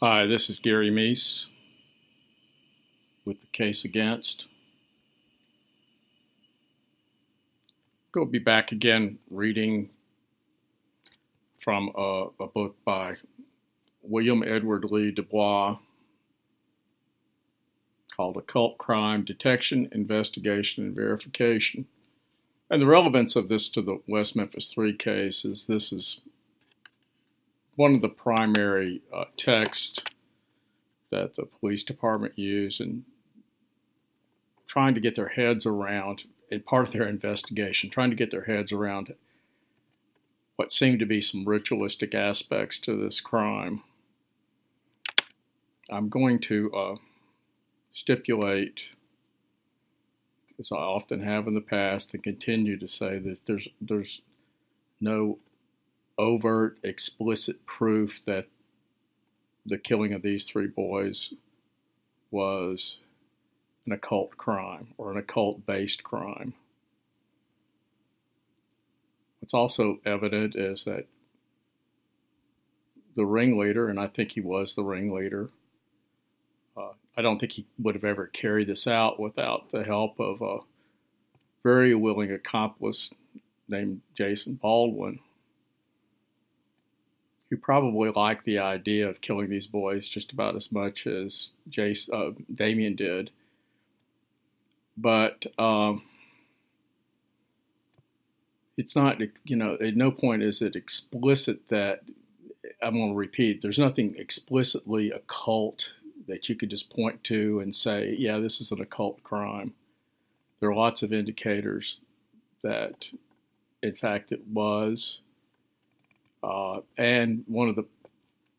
Hi, this is Gary Meese with the case against. We'll be back again reading from a book by William Edward Lee Dubois called Occult Crime Detection, Investigation, and Verification. And the relevance of this to the West Memphis 3 case is this is one of the primary texts that the police department used in trying to get their heads around, in part of their investigation, trying to get their heads around what seemed to be some ritualistic aspects to this crime. I'm going to stipulate, as I often have in the past, and continue to say that there's no overt, explicit proof that the killing of these three boys was an occult crime or an occult-based crime. What's also evident is that the ringleader, and I think he was the ringleader, I don't think he would have ever carried this out without the help of a very willing accomplice named Jason Baldwin, who probably liked the idea of killing these boys just about as much as Damien did. But it's not, at no point is it explicit that, I'm going to repeat, there's nothing explicitly occult that you could just point to and say, yeah, this is an occult crime. There are lots of indicators that, in fact, it was. And one of the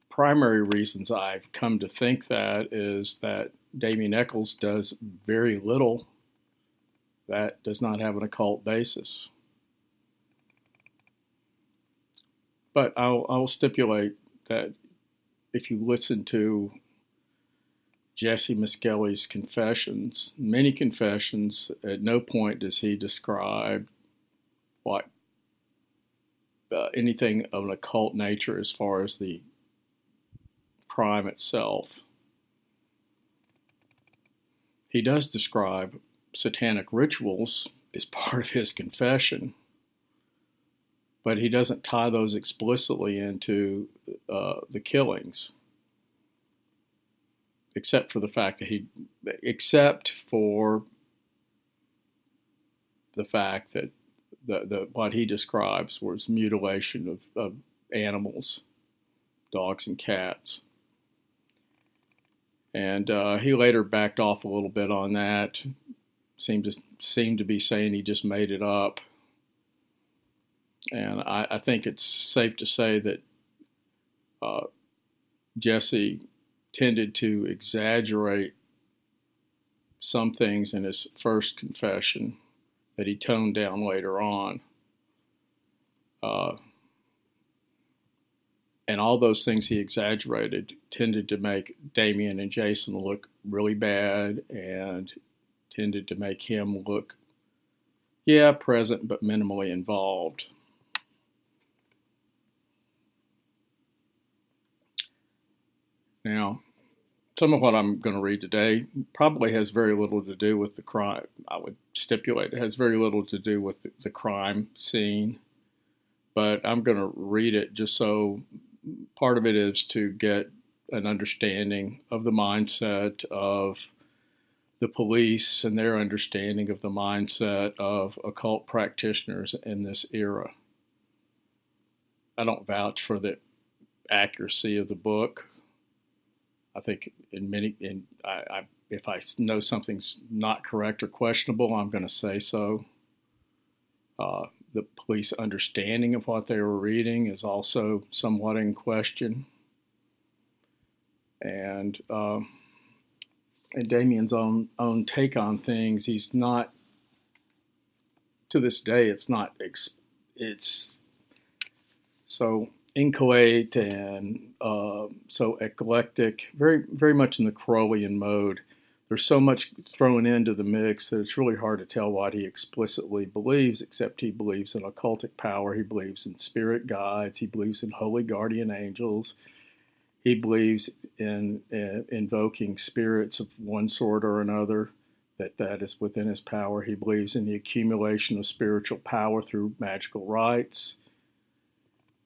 primary reasons I've come to think that is that Damien Echols does very little that does not have an occult basis. But I'll stipulate that if you listen to Jesse Miskelly's confessions, many confessions, at no point does he describe what anything of an occult nature as far as the crime itself. He does describe satanic rituals as part of his confession, but he doesn't tie those explicitly into the killings, except for the fact that what he describes was mutilation of animals, dogs and cats. And he later backed off a little bit on that. Seemed to be saying he just made it up. And I think it's safe to say that Jesse tended to exaggerate some things in his first confession that he toned down later on. And all those things he exaggerated tended to make Damien and Jason look really bad and tended to make him look, present but minimally involved. Now, some of what I'm going to read today probably has very little to do with the crime. I would stipulate it has very little to do with the crime scene, but I'm going to read it just so. Part of it is to get an understanding of the mindset of the police and their understanding of the mindset of occult practitioners in this era. I don't vouch for the accuracy of the book. I think if I know something's not correct or questionable, I'm going to say so. The police understanding of what they were reading is also somewhat in question. And Damien's own take on things, he's not, to this day, it's so inchoate and so eclectic, very, very much in the Crowleyan mode. There's so much thrown into the mix that it's really hard to tell what he explicitly believes, except he believes in occultic power, he believes in spirit guides, he believes in holy guardian angels, He believes in invoking spirits of one sort or another, that is within his power. He believes in the accumulation of spiritual power through magical rites.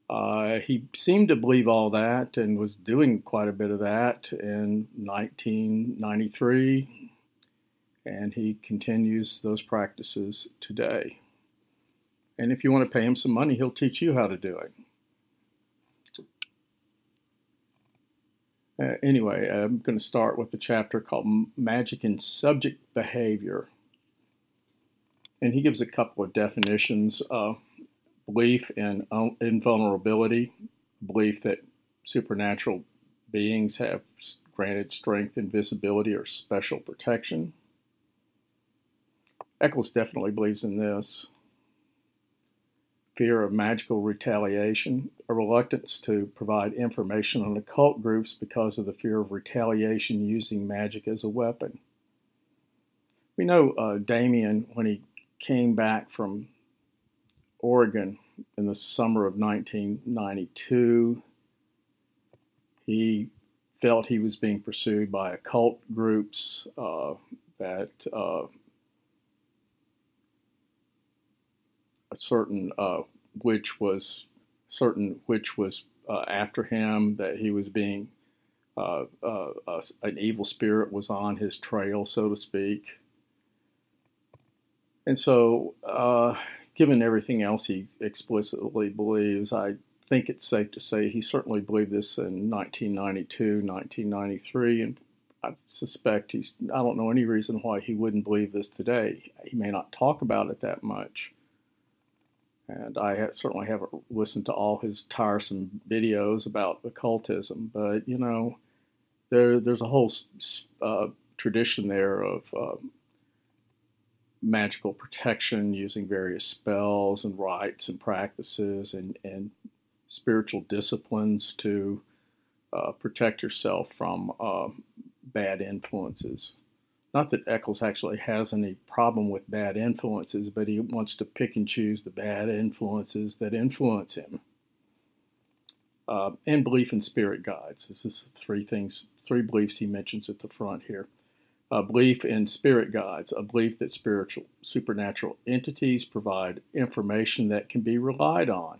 He seemed to believe all that and was doing quite a bit of that in 1993, and he continues those practices today. And if you want to pay him some money, he'll teach you how to do it. Anyway, I'm going to start with a chapter called Magic and Subject Behavior. And he gives a couple of definitions of belief in invulnerability, belief that supernatural beings have granted strength, invisibility, or special protection. Echols definitely believes in this. Fear of magical retaliation, a reluctance to provide information on occult groups because of the fear of retaliation using magic as a weapon. We know Damien, when he came back from Oregon in the summer of 1992, he felt he was being pursued by occult groups that... A certain witch was after him, that he was being an evil spirit was on his trail, so to speak. And so, given everything else he explicitly believes, I think it's safe to say he certainly believed this in 1992, 1993, and I suspect I don't know any reason why he wouldn't believe this today. He may not talk about it that much. And I certainly haven't listened to all his tiresome videos about occultism, but, you know, there's a whole tradition there of magical protection using various spells and rites and practices and spiritual disciplines to protect yourself from bad influences. Not that Echols actually has any problem with bad influences, but he wants to pick and choose the bad influences that influence him. And belief in spirit guides. This is three beliefs he mentions at the front here. Belief in spirit guides, a belief that supernatural entities provide information that can be relied on.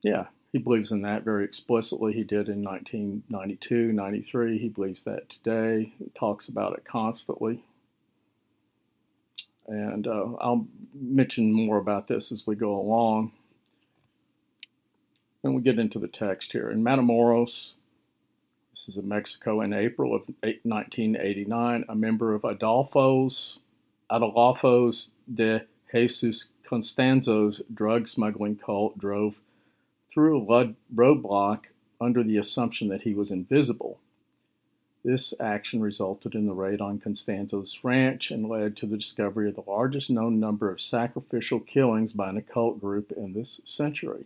Yeah, he believes in that very explicitly. He did in 1992, 93. He believes that today. He talks about it constantly. And I'll mention more about this as we go along. And we get into the text here. In Matamoros, this is in Mexico, in April of 1989, a member of Adolfo's de Jesus Constanzo's drug smuggling cult drove through a roadblock under the assumption that he was invisible. This action resulted in the raid on Constanzo's ranch and led to the discovery of the largest known number of sacrificial killings by an occult group in this century.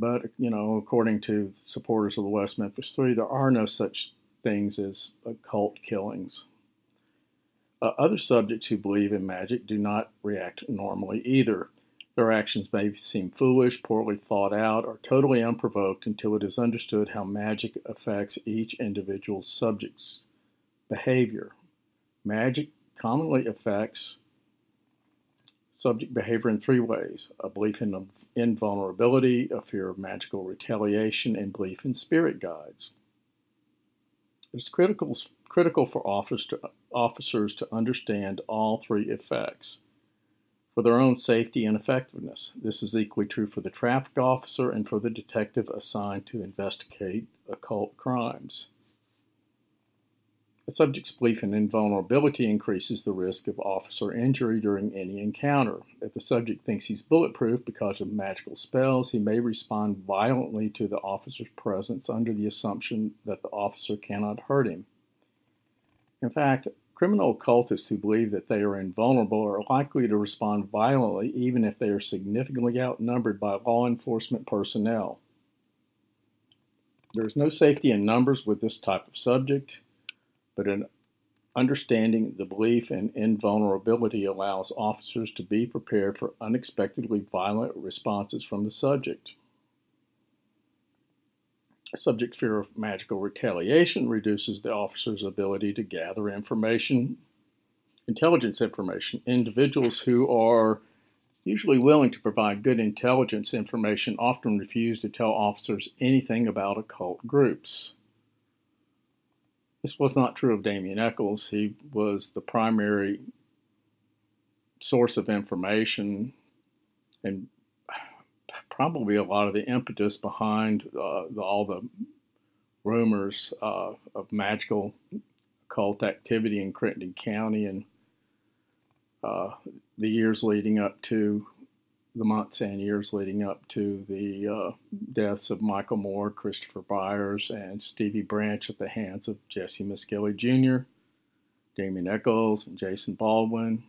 But, you know, according to supporters of the West Memphis 3, there are no such things as occult killings. Other subjects who believe in magic do not react normally either. Their actions may seem foolish, poorly thought out, or totally unprovoked until it is understood how magic affects each individual subject's behavior. Magic commonly affects subject behavior in three ways: a belief in invulnerability, a fear of magical retaliation, and belief in spirit guides. It's critical for officers to understand all three effects for their own safety and effectiveness. This is equally true for the traffic officer and for the detective assigned to investigate occult crimes. A subject's belief in invulnerability increases the risk of officer injury during any encounter. If the subject thinks he's bulletproof because of magical spells, he may respond violently to the officer's presence under the assumption that the officer cannot hurt him. In fact, criminal occultists who believe that they are invulnerable are likely to respond violently even if they are significantly outnumbered by law enforcement personnel. There is no safety in numbers with this type of subject, but in understanding the belief in invulnerability allows officers to be prepared for unexpectedly violent responses from the subject. Subject fear of magical retaliation reduces the officer's ability to gather information, intelligence information. Individuals who are usually willing to provide good intelligence information often refuse to tell officers anything about occult groups. This was not true of Damien Echols. He was the primary source of information and probably a lot of the impetus behind all the rumors of magical occult activity in Crittenden County and the years leading up to the months and years leading up to the deaths of Michael Moore, Christopher Byers, and Stevie Branch at the hands of Jesse Miskelly Jr., Damien Echols, and Jason Baldwin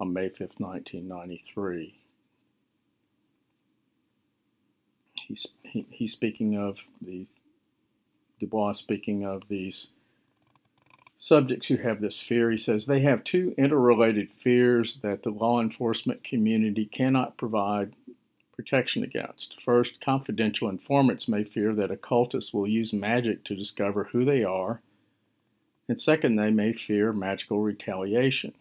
on May 5th, 1993. He's speaking of these, Dubois speaking of these subjects who have this fear. He says they have two interrelated fears that the law enforcement community cannot provide protection against. First, confidential informants may fear that occultists will use magic to discover who they are. And second, they may fear magical retaliation.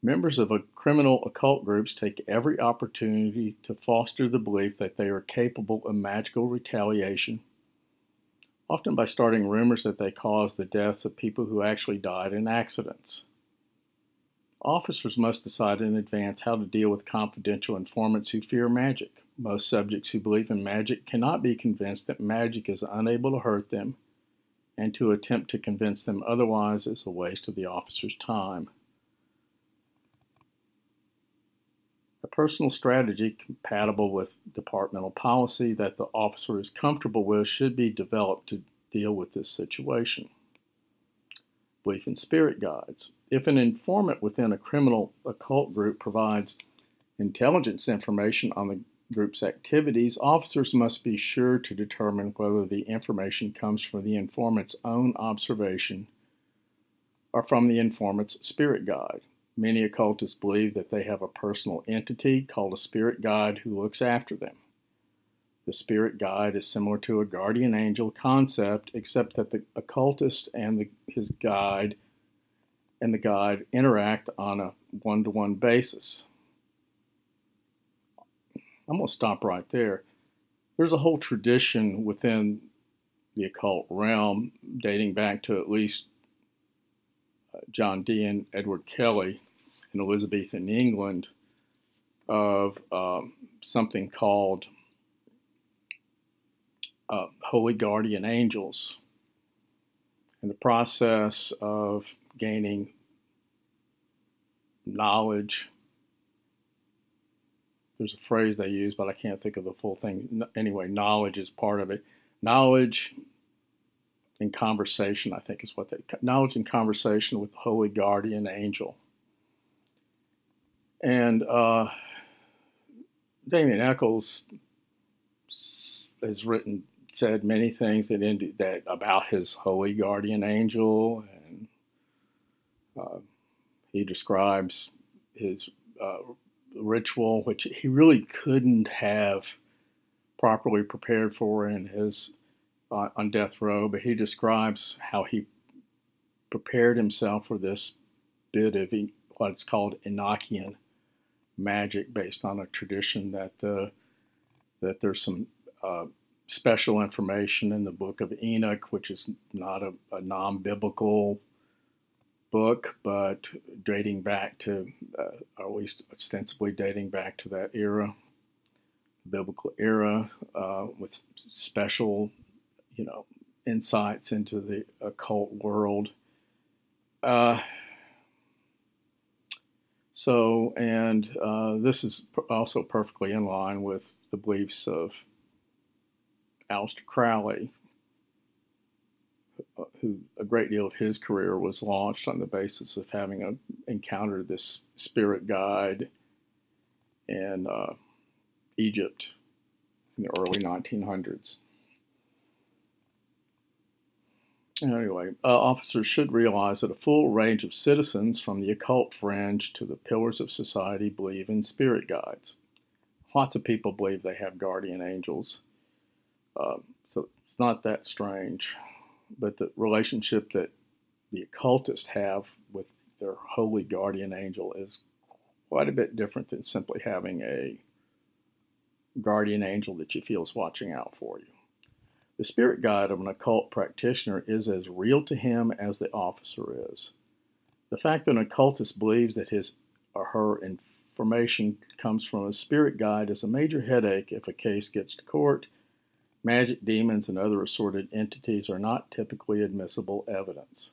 Members of a criminal occult groups take every opportunity to foster the belief that they are capable of magical retaliation, often by starting rumors that they caused the deaths of people who actually died in accidents. Officers must decide in advance how to deal with confidential informants who fear magic. Most subjects who believe in magic cannot be convinced that magic is unable to hurt them, and to attempt to convince them otherwise is a waste of the officer's time. A personal strategy compatible with departmental policy that the officer is comfortable with should be developed to deal with this situation. Belief in spirit guides. If an informant within a criminal occult group provides intelligence information on the group's activities, officers must be sure to determine whether the information comes from the informant's own observation or from the informant's spirit guide. Many occultists believe that they have a personal entity called a spirit guide who looks after them. The spirit guide is similar to a guardian angel concept, except that the occultist and the guide interact on a one-to-one basis. I'm going to stop right there. There's a whole tradition within the occult realm dating back to at least John Dee and Edward Kelly in Elizabethan England of something called Holy Guardian Angels. And the process of gaining knowledge, there's a phrase they use, but I can't think of the full thing. Anyway, knowledge is part of it. Knowledge and conversation, I think is what they, knowledge and conversation with the Holy Guardian Angel. And Damien Echols has said many things that about his Holy Guardian Angel, and he describes his ritual, which he really couldn't have properly prepared for in his on death row, but he describes how he prepared himself for this bit of what's called Enochian magic, based on a tradition that there's some special information in the Book of Enoch, which is not a non-biblical book, but dating back to, or at least ostensibly dating back to that era, biblical era, with special insights into the occult world. This is also perfectly in line with the beliefs of Aleister Crowley, who a great deal of his career was launched on the basis of having encountered this spirit guide in Egypt in the early 1900s. Anyway, officers should realize that a full range of citizens, from the occult fringe to the pillars of society, believe in spirit guides. Lots of people believe they have guardian angels. So It's not that strange, but the relationship that the occultists have with their holy guardian angel is quite a bit different than simply having a guardian angel that you feel is watching out for you. The spirit guide of an occult practitioner is as real to him as the officer is. The fact that an occultist believes that his or her information comes from a spirit guide is a major headache if a case gets to court. Magic, demons, and other assorted entities are not typically admissible evidence.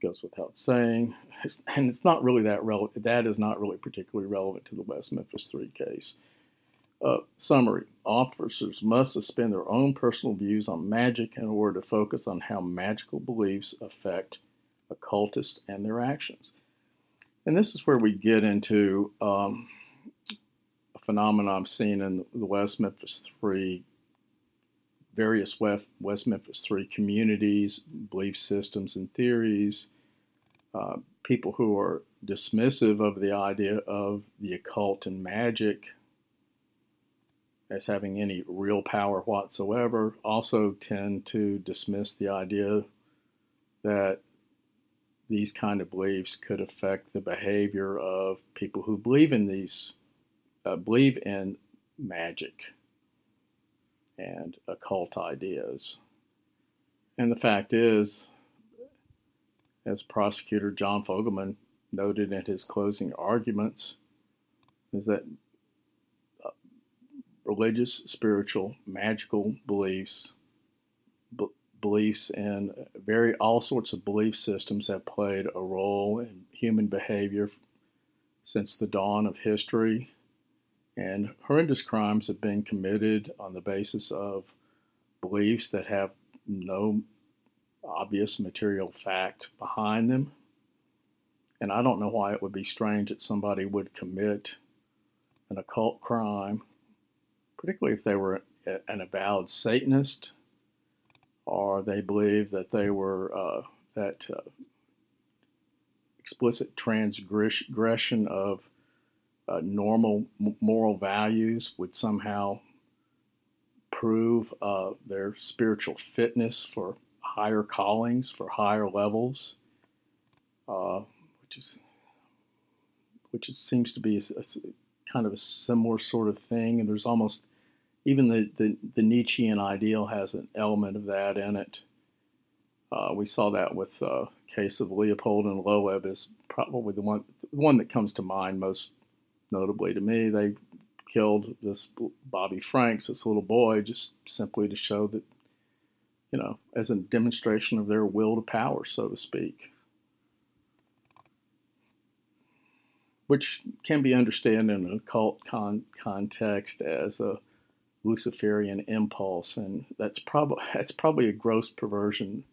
It goes without saying, and it's not really that relevant. That is not really particularly relevant to the West Memphis 3 case. Summary. Officers must suspend their own personal views on magic in order to focus on how magical beliefs affect occultists and their actions. And this is where we get into a phenomenon I've seen in the West Memphis 3, various West Memphis 3 communities, belief systems and theories, people who are dismissive of the idea of the occult and magic as having any real power whatsoever, also tend to dismiss the idea that these kind of beliefs could affect the behavior of people who believe in these, believe in magic and occult ideas. And the fact is, as prosecutor John Fogelman noted in his closing arguments, is that religious, spiritual, magical beliefs, beliefs and all sorts of belief systems have played a role in human behavior since the dawn of history. And horrendous crimes have been committed on the basis of beliefs that have no obvious material fact behind them. And I don't know why it would be strange that somebody would commit an occult crime, particularly if they were an avowed Satanist, or they believed that they were explicit transgression of normal moral values would somehow prove their spiritual fitness for higher callings, for higher levels, which seems to be a kind of a similar sort of thing, and there's almost even the Nietzschean ideal has an element of that in it. We saw that with the case of Leopold and Loeb is probably the one that comes to mind most notably to me. They killed this Bobby Franks, this little boy, just simply to show that, you know, as a demonstration of their will to power, so to speak, which can be understood in an occult context as a Luciferian impulse, and that's probably a gross perversion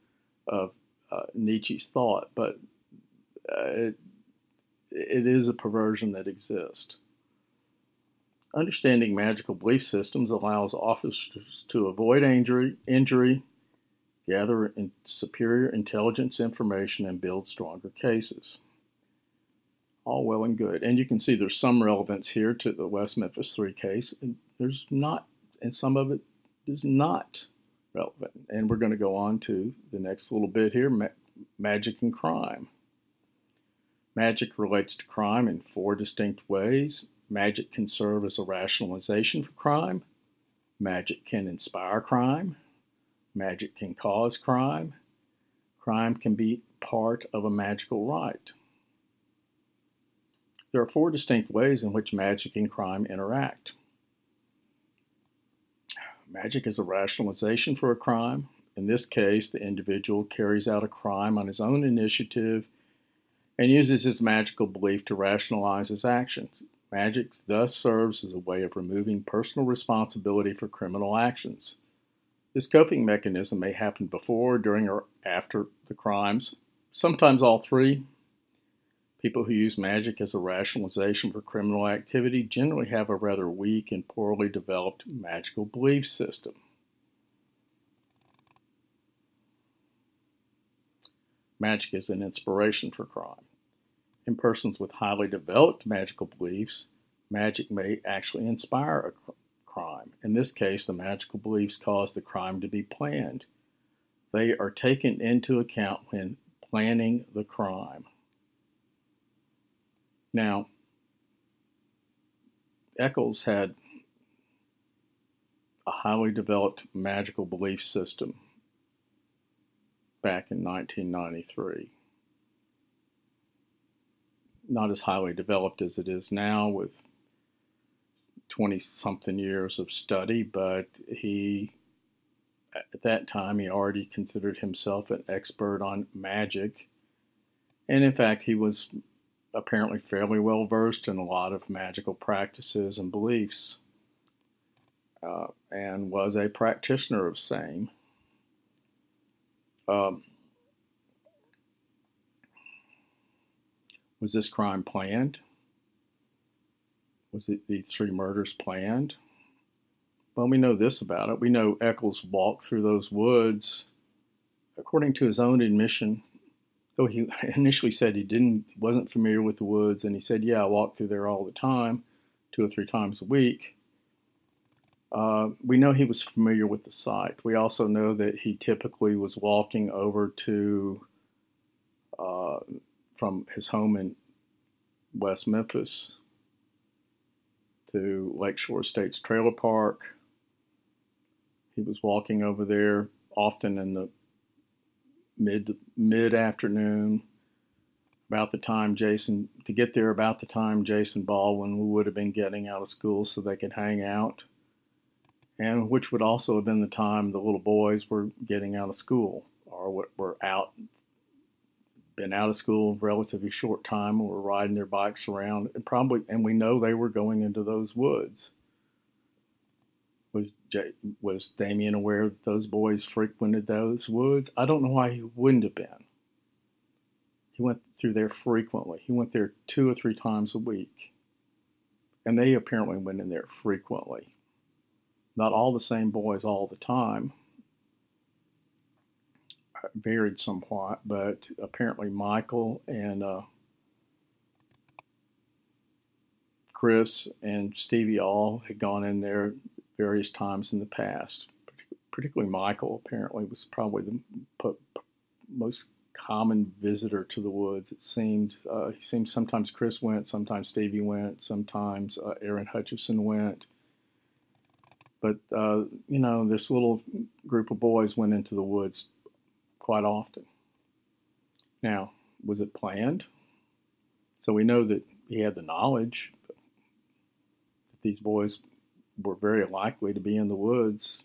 of Nietzsche's thought, but it is a perversion that exists. Understanding magical belief systems allows officers to avoid injury, gather superior intelligence information, and build stronger cases. All well and good, and you can see there's some relevance here to the West Memphis 3 case, and there's not. And some of it is not relevant. And we're going to go on to the next little bit here, magic and crime. Magic relates to crime in four distinct ways. Magic can serve as a rationalization for crime. Magic can inspire crime. Magic can cause crime. Crime can be part of a magical rite. There are four distinct ways in which magic and crime interact. Magic is a rationalization for a crime. In this case, the individual carries out a crime on his own initiative and uses his magical belief to rationalize his actions. Magic thus serves as a way of removing personal responsibility for criminal actions. This coping mechanism may happen before, during, or after the crimes, sometimes all three. People who use magic as a rationalization for criminal activity generally have a rather weak and poorly developed magical belief system. Magic is an inspiration for crime. In persons with highly developed magical beliefs, magic may actually inspire a crime. crime. In this case, the magical beliefs cause the crime to be planned. They are taken into account when planning the crime. Now, Echols had a highly developed magical belief system back in 1993. Not as highly developed as it is now with 20-something years of study, but he, at that time, he already considered himself an expert on magic. And in fact, he was apparently fairly well versed in a lot of magical practices and beliefs, and was a practitioner of same. Was this crime planned? Was it these three murders planned? Well, we know this about it. We know Echols walked through those woods, according to his own admission, though he initially said he wasn't familiar with the woods, and he said, yeah, I walked through there all the time, 2 or 3 times a week. We know he was familiar with the site. We also know that he typically was walking over to, from his home in West Memphis to Lakeshore Estates Trailer Park. He was walking over there often in the mid-afternoon, to get there about the time Jason Baldwin would have been getting out of school so they could hang out, and which would also have been the time the little boys were getting out of school, or were been out of school in a relatively short time, and were riding their bikes around, and we know they were going into those woods. Was Damien aware that those boys frequented those woods? I don't know why he wouldn't have been. He went through there frequently. He went there 2 or 3 times a week. And they apparently went in there frequently. Not all the same boys all the time. Varied somewhat, but apparently Michael and Chris and Stevie all had gone in there various times in the past. Particularly Michael, apparently, was probably the most common visitor to the woods, it seemed. He seemed sometimes Chris went, sometimes Stevie went, sometimes Aaron Hutchison went. But, this little group of boys went into the woods quite often. Now, was it planned? So we know that he had the knowledge that these boys were very likely to be in the woods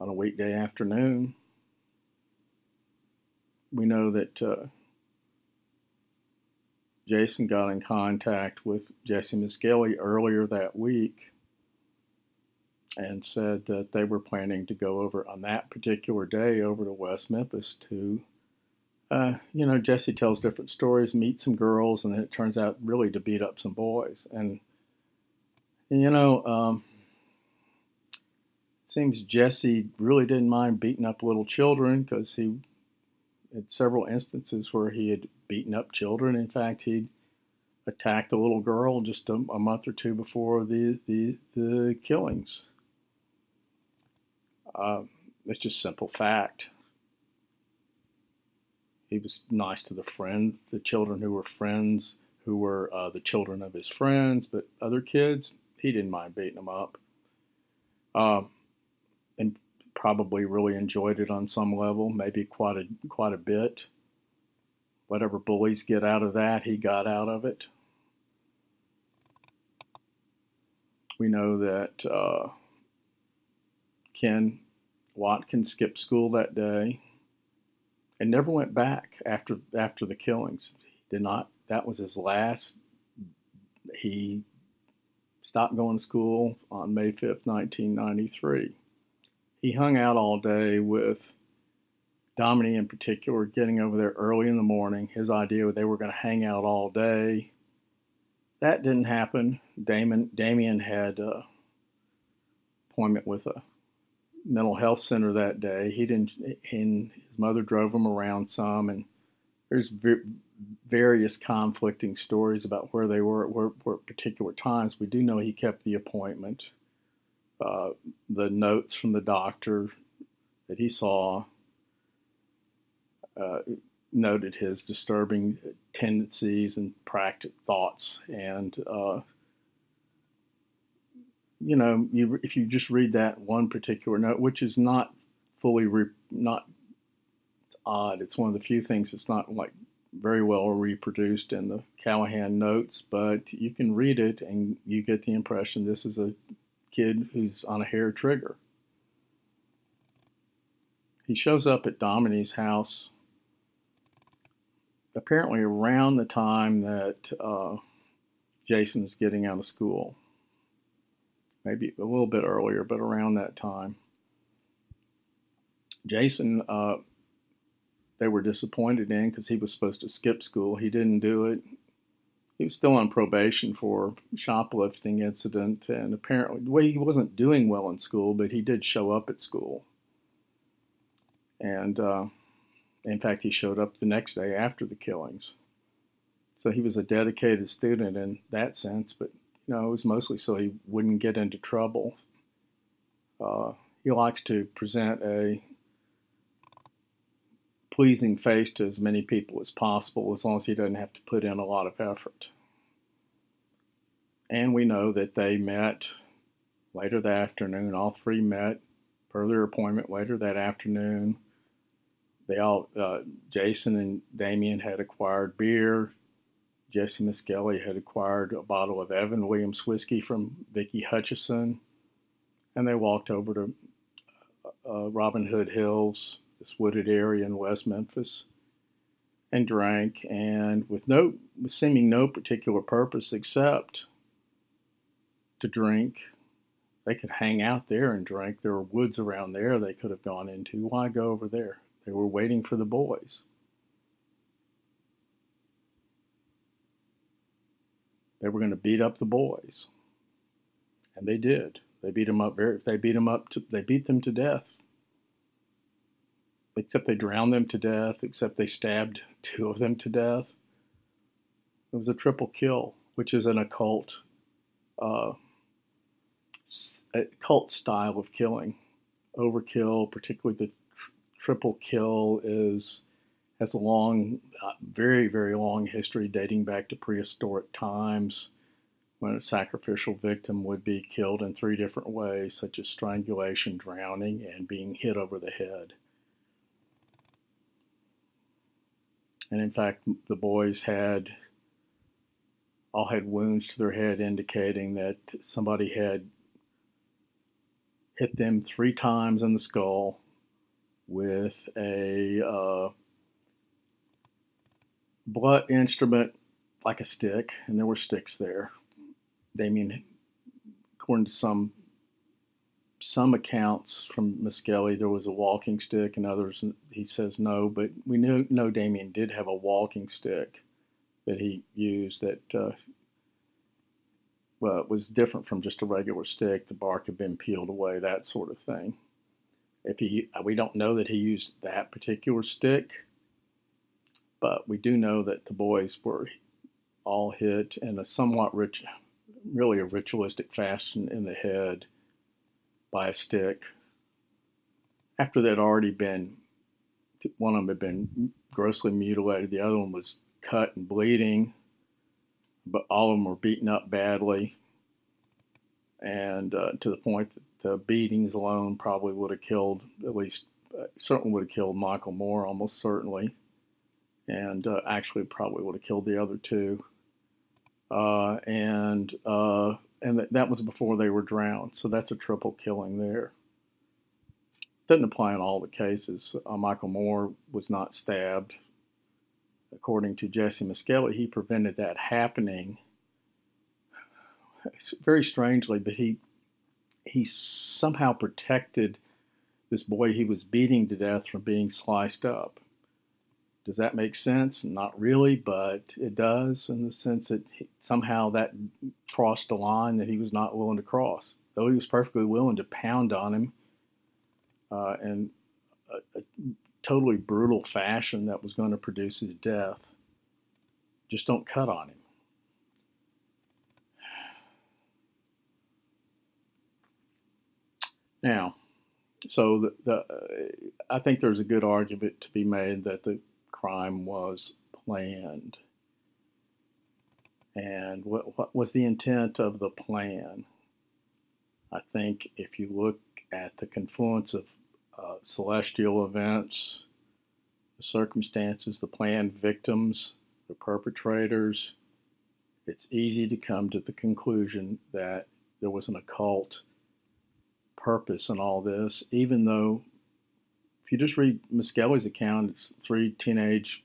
on a weekday afternoon. We know that Jason got in contact with Jesse Miskelly earlier that week and said that they were planning to go over on that particular day over to West Memphis to, Jesse tells different stories, meet some girls, and then it turns out really to beat up some boys. Seems Jesse really didn't mind beating up little children, because he had several instances where he had beaten up children. In fact, he'd attacked a little girl just a month or two before the killings. It's just simple fact. He was nice to the children who were friends, who were the children of his friends, but other kids, he didn't mind beating them up. And probably really enjoyed it on some level, maybe quite a bit. Whatever bullies get out of that, he got out of it. We know that Ken Watkins skipped school that day and never went back after the killings. He did not. That was his last. He stopped going to school on May 5th, 1993. He hung out all day with Dominique in particular, getting over there early in the morning. His idea was they were going to hang out all day. That didn't happen. Damien had an appointment with a mental health center that day. He didn't. And his mother drove him around some, and there's various conflicting stories about where they were at particular times. We do know he kept the appointment. the notes from the doctor that he saw noted his disturbing tendencies and thoughts. And, you know, if you just read that one particular note, which is not fully, it's odd. It's one of the few things that's not like very well reproduced in the Callahan notes, but you can read it and you get the impression this is a kid who's on a hair trigger. He shows up at Dominie's house apparently around the time that Jason was getting out of school. Maybe a little bit earlier, but around that time. Jason, they were disappointed in because he was supposed to skip school. He didn't do it. He was still on probation for shoplifting incident, and apparently, well, he wasn't doing well in school, but he did show up at school. And in fact, he showed up the next day after the killings. So he was a dedicated student in that sense, but you know, it was mostly so he wouldn't get into trouble. He likes to present a pleasing face to as many people as possible, as long as he doesn't have to put in a lot of effort. And we know that they met later that afternoon. All three met per their appointment later that afternoon. They all, Jason and Damien had acquired beer. Jesse Miskelly had acquired a bottle of Evan Williams whiskey from Vicki Hutchison. And they walked over to Robin Hood Hills, this wooded area in West Memphis, and drank, and with seeming no particular purpose except to drink. They could hang out there and drink. There were woods around there they could have gone into. Why go over there? They were waiting for the boys. They were going to beat up the boys, and they did. They beat them up. They beat them to death. Except they drowned them to death, except they stabbed two of them to death. It was a triple kill, which is an occult cult style of killing. Overkill, particularly the triple kill, has a long, very, very long history dating back to prehistoric times when a sacrificial victim would be killed in three different ways, such as strangulation, drowning, and being hit over the head. And in fact, the boys all had wounds to their head, indicating that somebody had hit them three times in the skull with a blunt instrument like a stick, and there were sticks there. Damien, according to some accounts from Miskelly, there was a walking stick, and others, he says no, but we know Damien did have a walking stick that he used that, well, it was different from just a regular stick. The bark had been peeled away, that sort of thing. We don't know that he used that particular stick, but we do know that the boys were all hit in a somewhat ritualistic fashion in the head by a stick, after they'd already been, one of them had been grossly mutilated, the other one was cut and bleeding, but all of them were beaten up badly, and to the point that the beatings alone probably would have killed, at least, certainly would have killed Michael Moore, almost certainly, and actually probably would have killed the other two, and that was before they were drowned. So that's a triple killing there. Doesn't apply in all the cases. Michael Moore was not stabbed. According to Jesse Miskelly, he prevented that happening. Very strangely, but he somehow protected this boy he was beating to death from being sliced up. Does that make sense? Not really, but it does in the sense that somehow that crossed a line that he was not willing to cross. Though he was perfectly willing to pound on him in a totally brutal fashion that was going to produce his death. Just don't cut on him. Now, so I think there's a good argument to be made that the crime was planned. And what was the intent of the plan? I think if you look at the confluence of celestial events, the circumstances, the planned victims, the perpetrators, it's easy to come to the conclusion that there was an occult purpose in all this, even though if you just read Miskelly's account, it's three teenage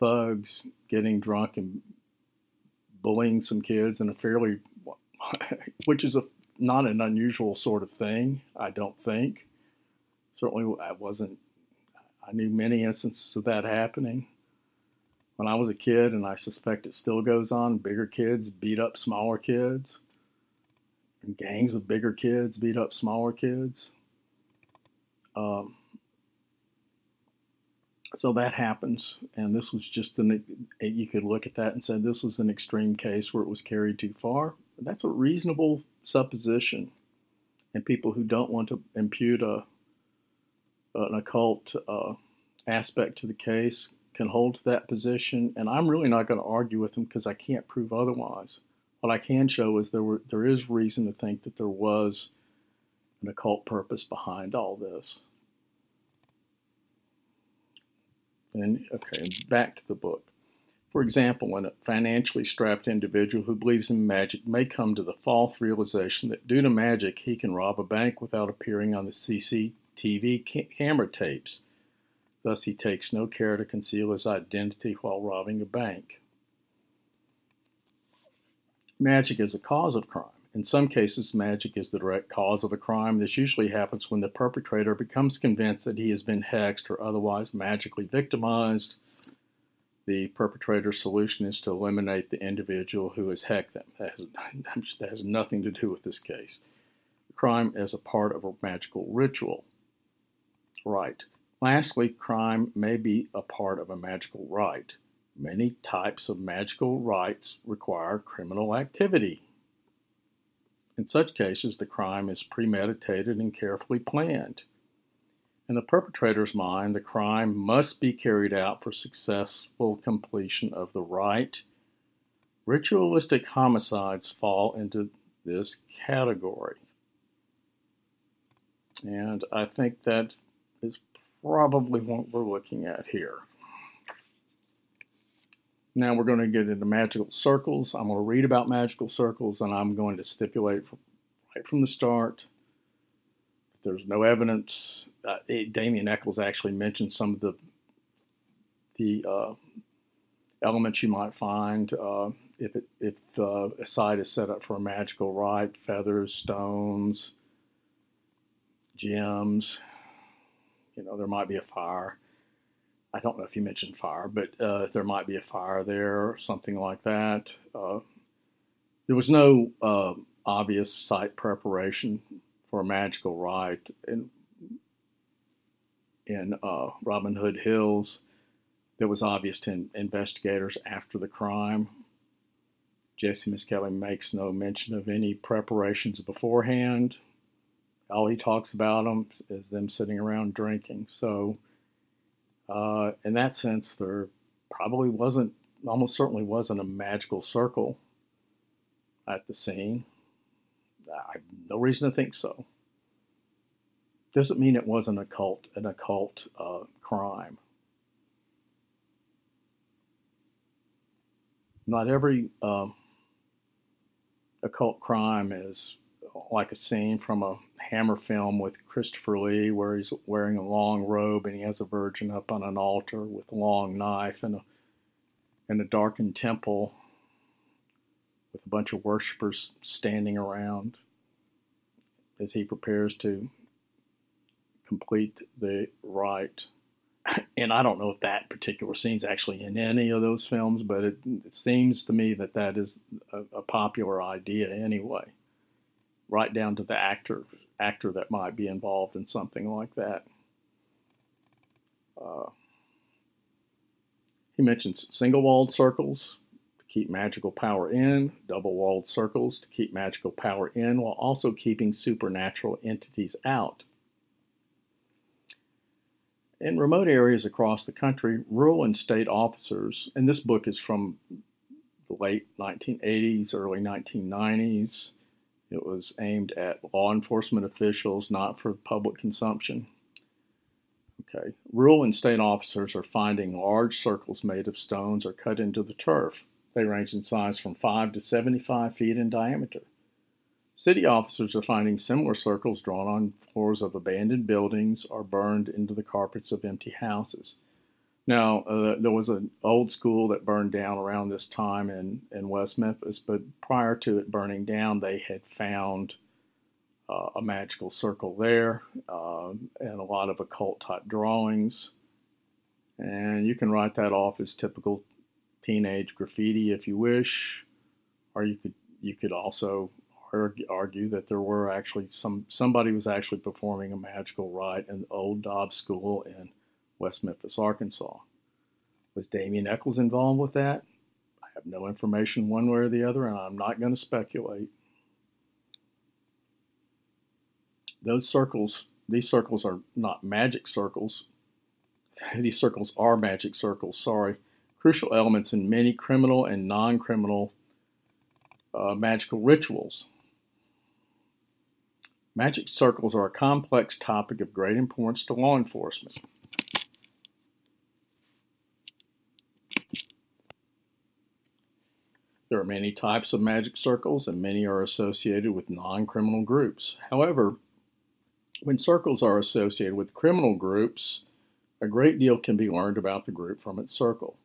thugs getting drunk and bullying some kids in a fairly, which is not an unusual sort of thing, I don't think. Certainly I knew many instances of that happening when I was a kid, and I suspect it still goes on. Bigger kids beat up smaller kids, and gangs of bigger kids beat up smaller kids. So that happens, and this was just you could look at that and say this was an extreme case where it was carried too far. That's a reasonable supposition, and people who don't want to impute an occult aspect to the case can hold to that position, and I'm really not going to argue with them because I can't prove otherwise. What I can show is there is reason to think that there was an occult purpose behind all this. And okay, back to the book. For example, when a financially strapped individual who believes in magic may come to the false realization that due to magic he can rob a bank without appearing on the CCTV camera tapes. Thus, he takes no care to conceal his identity while robbing a bank. Magic is a cause of crime. In some cases, magic is the direct cause of a crime. This usually happens when the perpetrator becomes convinced that he has been hexed or otherwise magically victimized. The perpetrator's solution is to eliminate the individual who has hexed them. That has nothing to do with this case. Crime is a part of a magical ritual. Right. Lastly, crime may be a part of a magical rite. Many types of magical rites require criminal activity. In such cases, the crime is premeditated and carefully planned. In the perpetrator's mind, the crime must be carried out for successful completion of the rite. Ritualistic homicides fall into this category. And I think that is probably what we're looking at here. Now we're going to get into magical circles. I'm going to read about magical circles, and I'm going to stipulate right from the start that there's no evidence. Damien Echols actually mentioned some of the elements you might find if a site is set up for a magical rite: feathers, stones, gems. There might be a fire. I don't know if you mentioned fire, but there might be a fire there or something like that. There was no obvious site preparation for a magical rite in Robin Hood Hills that was obvious to investigators after the crime. Jesse Miskelly makes no mention of any preparations beforehand. All he talks about them is them sitting around drinking. So in that sense, there probably almost certainly wasn't a magical circle at the scene. I have no reason to think so. Doesn't mean it wasn't an occult crime. Not every occult crime is like a scene from a Hammer film with Christopher Lee where he's wearing a long robe and he has a virgin up on an altar with a long knife and a darkened temple with a bunch of worshipers standing around as he prepares to complete the rite. And I don't know if that particular scene's actually in any of those films, but it seems to me that is a popular idea anyway. Right down to the actor that might be involved in something like that. He mentions single-walled circles, keep magical power in, double-walled circles to keep magical power in while also keeping supernatural entities out. In remote areas across the country, rural and state officers, and this book is from the late 1980s, early 1990s. It was aimed at law enforcement officials, not for public consumption. Okay. Rural and state officers are finding large circles made of stones or cut into the turf. They range in size from 5 to 75 feet in diameter. City officers are finding similar circles drawn on floors of abandoned buildings or burned into the carpets of empty houses. Now, there was an old school that burned down around this time in West Memphis, but prior to it burning down, they had found a magical circle there, and a lot of occult-type drawings. And you can write that off as typical teenage graffiti if you wish, or you could also argue that there were actually somebody was actually performing a magical rite in the old Dobbs School in West Memphis, Arkansas. Was Damien Echols involved with that? I have no information one way or the other, and I'm not going to speculate. These circles are not magic circles. These circles are magic circles, sorry. Crucial elements in many criminal and non-criminal magical rituals. Magic circles are a complex topic of great importance to law enforcement. There are many types of magic circles, and many are associated with non-criminal groups. However, when circles are associated with criminal groups, a great deal can be learned about the group from its circle.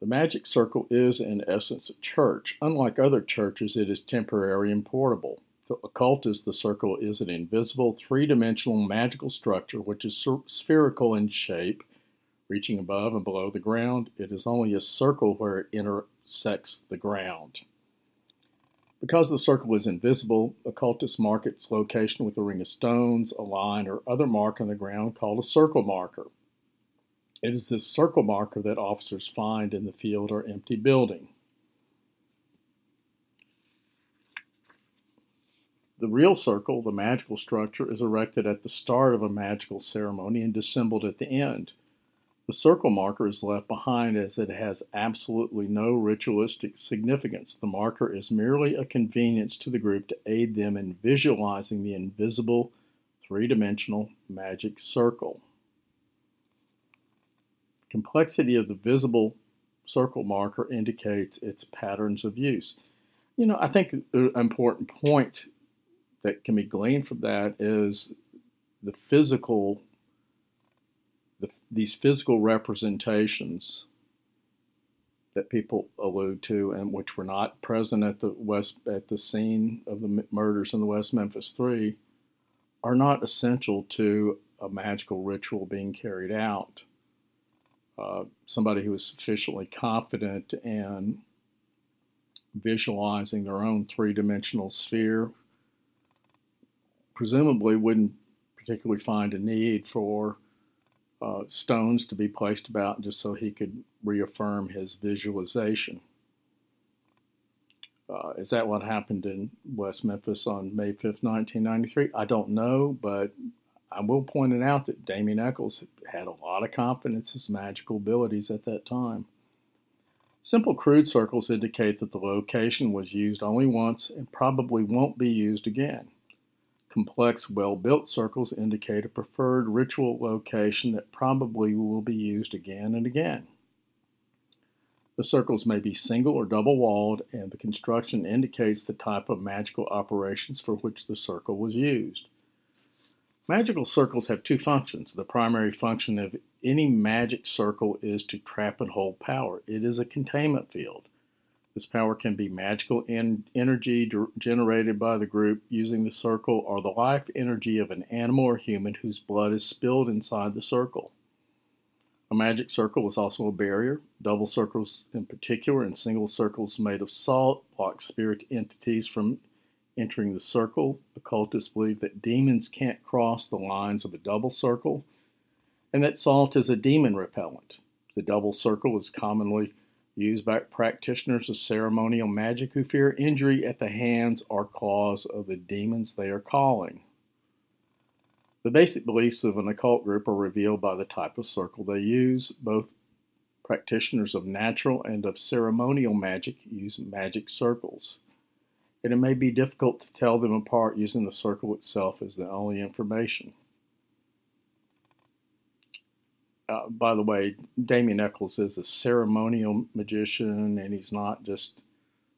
The magic circle is, in essence, a church. Unlike other churches, it is temporary and portable. To occultists, the circle is an invisible, three-dimensional magical structure which is spherical in shape, reaching above and below the ground. It is only a circle where it intersects the ground. Because the circle is invisible, occultists mark its location with a ring of stones, a line, or other mark on the ground called a circle marker. It is this circle marker that officers find in the field or empty building. The real circle, the magical structure, is erected at the start of a magical ceremony and dissembled at the end. The circle marker is left behind as it has absolutely no ritualistic significance. The marker is merely a convenience to the group to aid them in visualizing the invisible, three-dimensional magic circle. Complexity of the visible circle marker indicates its patterns of use. You know, I think an important point that can be gleaned from that is the physical. These physical representations that people allude to, and which were not present at the scene of the murders in the West Memphis 3, are not essential to a magical ritual being carried out. Somebody who is sufficiently confident in visualizing their own three-dimensional sphere presumably wouldn't particularly find a need for stones to be placed about just so he could reaffirm his visualization. Is that what happened in West Memphis on May 5th, 1993? I don't know, but I will point it out that Damien Echols had a lot of confidence in his magical abilities at that time. Simple crude circles indicate that the location was used only once and probably won't be used again. Complex, well-built circles indicate a preferred ritual location that probably will be used again and again. The circles may be single or double-walled, and the construction indicates the type of magical operations for which the circle was used. Magical circles have two functions. The primary function of any magic circle is to trap and hold power. It is a containment field. This power can be magical energy generated by the group using the circle, or the life energy of an animal or human whose blood is spilled inside the circle. A magic circle is also a barrier. Double circles in particular and single circles made of salt block spirit entities from entering the circle. Occultists believe that demons can't cross the lines of a double circle and that salt is a demon repellent. The double circle is commonly used by practitioners of ceremonial magic who fear injury at the hands or claws of the demons they are calling. The basic beliefs of an occult group are revealed by the type of circle they use. Both practitioners of natural and of ceremonial magic use magic circles, and it may be difficult to tell them apart using the circle itself as the only information. By the way, Damien Echols is a ceremonial magician, and he's not just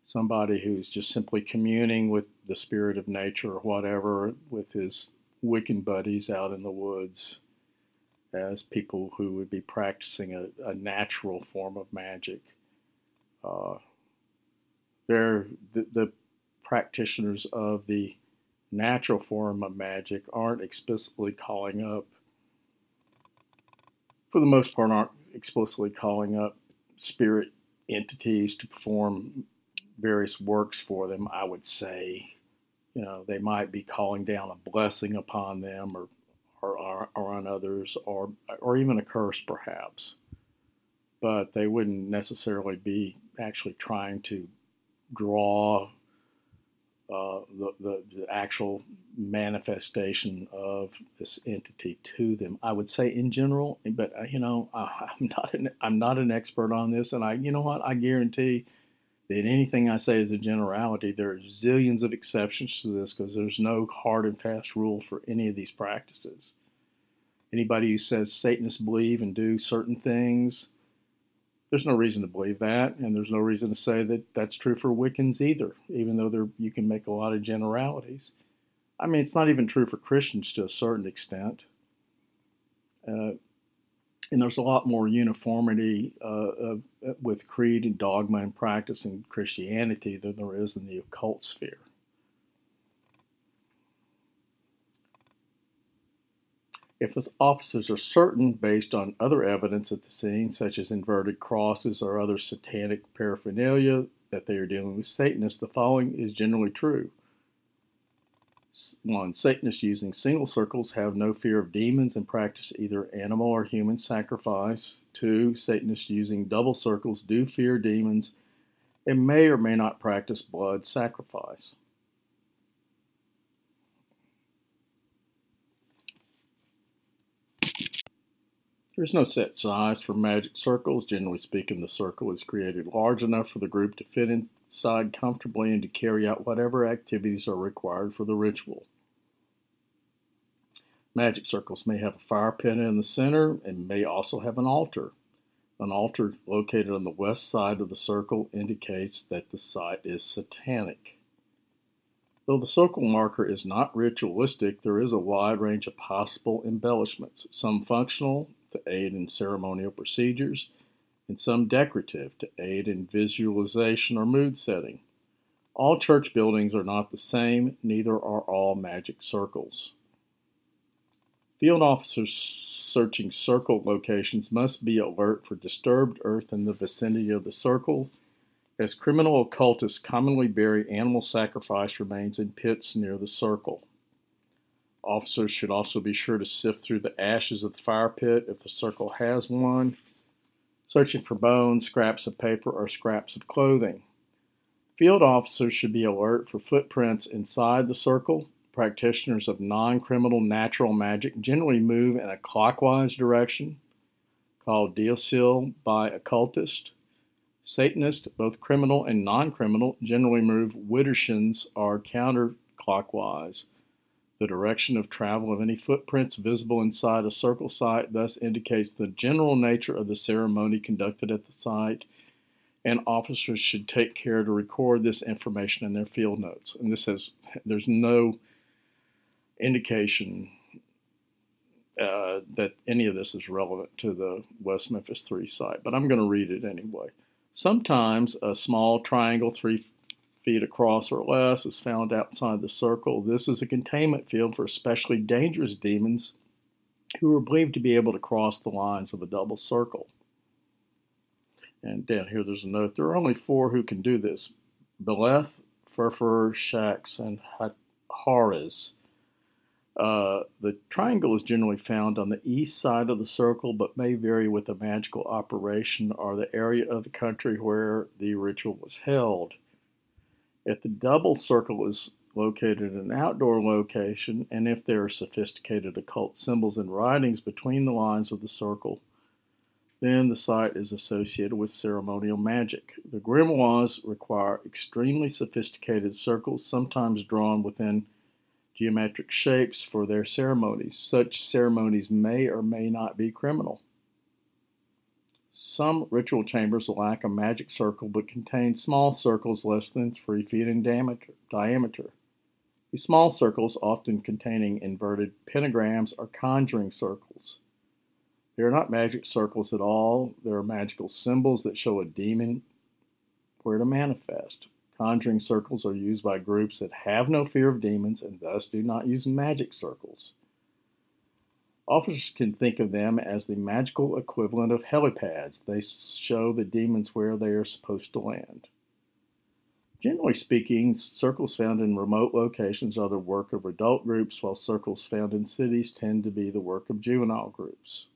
somebody who's just simply communing with the spirit of nature or whatever with his Wiccan buddies out in the woods as people who would be practicing a natural form of magic. The practitioners of the natural form of magic aren't explicitly calling up, for the most part, aren't explicitly calling up spirit entities to perform various works for them, I would say. You know, they might be calling down a blessing upon them or on others or even a curse, perhaps. But they wouldn't necessarily be actually trying to draw the actual manifestation of this entity to them. I would say in general, but I'm not an expert on this, and I guarantee that anything I say is a generality. There are zillions of exceptions to this because there's no hard and fast rule for any of these practices. Anybody who says Satanists believe and do certain things, there's no reason to believe that, and there's no reason to say that that's true for Wiccans either, even though you can make a lot of generalities. I mean, it's not even true for Christians to a certain extent. And there's a lot more uniformity with creed and dogma and practice in Christianity than there is in the occult sphere. If the officers are certain, based on other evidence at the scene, such as inverted crosses or other satanic paraphernalia, that they are dealing with Satanists, the following is generally true. 1. Satanists using single circles have no fear of demons and practice either animal or human sacrifice. 2. Satanists using double circles do fear demons and may or may not practice blood sacrifice. There's no set size for magic circles. Generally speaking, the circle is created large enough for the group to fit inside comfortably and to carry out whatever activities are required for the ritual. Magic circles may have a fire pit in the center and may also have an altar. An altar located on the west side of the circle indicates that the site is satanic. Though the circle marker is not ritualistic, there is a wide range of possible embellishments, some functional to aid in ceremonial procedures, and some decorative to aid in visualization or mood setting. All church buildings are not the same, neither are all magic circles. Field officers searching circle locations must be alert for disturbed earth in the vicinity of the circle, as criminal occultists commonly bury animal sacrifice remains in pits near the circle. Officers should also be sure to sift through the ashes of the fire pit if the circle has one, searching for bones, scraps of paper, or scraps of clothing. Field officers should be alert for footprints inside the circle. Practitioners of non-criminal natural magic generally move in a clockwise direction, called deosil by occultists. Satanists, both criminal and non-criminal, generally move widdershins or counterclockwise. The direction of travel of any footprints visible inside a circle site thus indicates the general nature of the ceremony conducted at the site, and officers should take care to record this information in their field notes. And this says there's no indication that any of this is relevant to the West Memphis 3 site, but I'm going to read it anyway. Sometimes a small triangle, 3 feet across or less, is found outside the circle. This is a containment field for especially dangerous demons who are believed to be able to cross the lines of a double circle. And down here there's a note. There are only 4 who can do this: Beleth, Furfur, Shax, and Hares. The triangle is generally found on the east side of the circle, but may vary with a magical operation or the area of the country where the ritual was held. If the double circle is located in an outdoor location, and if there are sophisticated occult symbols and writings between the lines of the circle, then the site is associated with ceremonial magic. The grimoires require extremely sophisticated circles, sometimes drawn within geometric shapes for their ceremonies. Such ceremonies may or may not be criminal. Some ritual chambers lack a magic circle but contain small circles less than 3 feet in diameter. These small circles often containing inverted pentagrams are conjuring circles. They are not magic circles at all. They are magical symbols that show a demon where to manifest. Conjuring circles are used by groups that have no fear of demons and thus do not use magic circles. Officers can think of them as the magical equivalent of helipads. They show the demons where they are supposed to land. Generally speaking, circles found in remote locations are the work of adult groups, while circles found in cities tend to be the work of juvenile groups.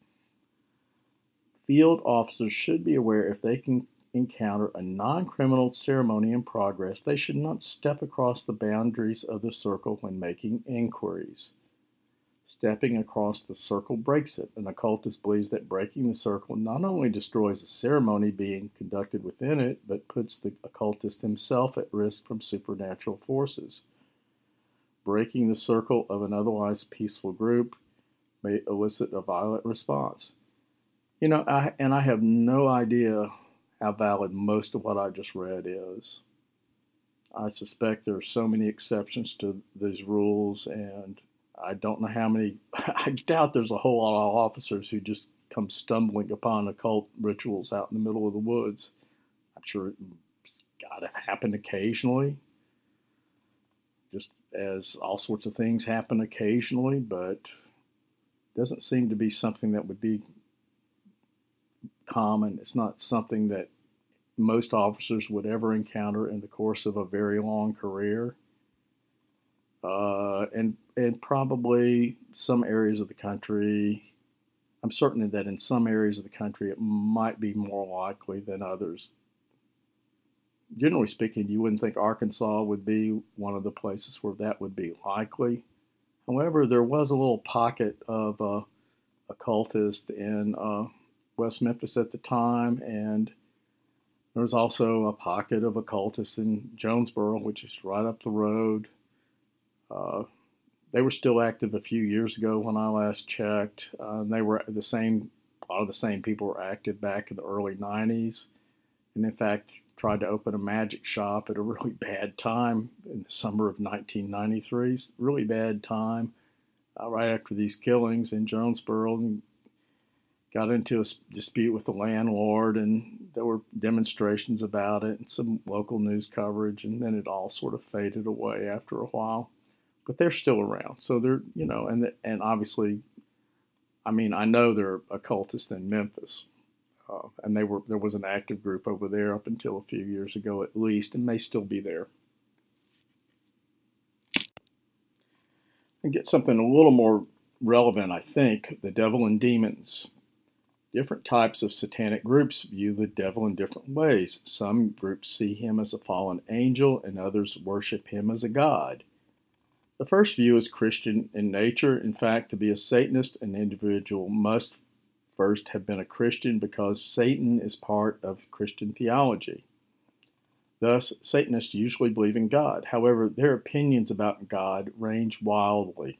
Field officers should be aware if they can encounter a non-criminal ceremony in progress, they should not step across the boundaries of the circle when making inquiries. Stepping across the circle breaks it. An occultist believes that breaking the circle not only destroys the ceremony being conducted within it, but puts the occultist himself at risk from supernatural forces. Breaking the circle of an otherwise peaceful group may elicit a violent response. You know, I have no idea how valid most of what I just read is. I suspect there are so many exceptions to these rules, and I don't know how many. I doubt there's a whole lot of officers who just come stumbling upon occult rituals out in the middle of the woods. I'm sure it's got to happen occasionally, just as all sorts of things happen occasionally, but it doesn't seem to be something that would be common. It's not something that most officers would ever encounter in the course of a very long career, and probably some areas of the country. I'm certain that in some areas of the country it might be more likely than others. Generally speaking, you wouldn't think Arkansas would be one of the places where that would be likely. However, there was a little pocket of occultists in West Memphis at the time, and there was also a pocket of occultists in Jonesboro, which is right up the road. They were still active a few years ago when I last checked. They were a lot of the same people were active back in the early 90s, and in fact tried to open a magic shop at a really bad time in the summer of 1993. Really bad time, right after these killings in Jonesboro, and got into a dispute with the landlord, and there were demonstrations about it and some local news coverage, and then it all sort of faded away after a while. But they're still around. So they're, you know, and obviously, I mean, I know they're occultists in Memphis, and there was an active group over there up until a few years ago at least, and may still be there. And get something a little more relevant, I think, the devil and demons. Different types of satanic groups view the devil in different ways. Some groups see him as a fallen angel, and others worship him as a god. The first view is Christian in nature. In fact, to be a Satanist, an individual must first have been a Christian because Satan is part of Christian theology. Thus, Satanists usually believe in God. However, their opinions about God range widely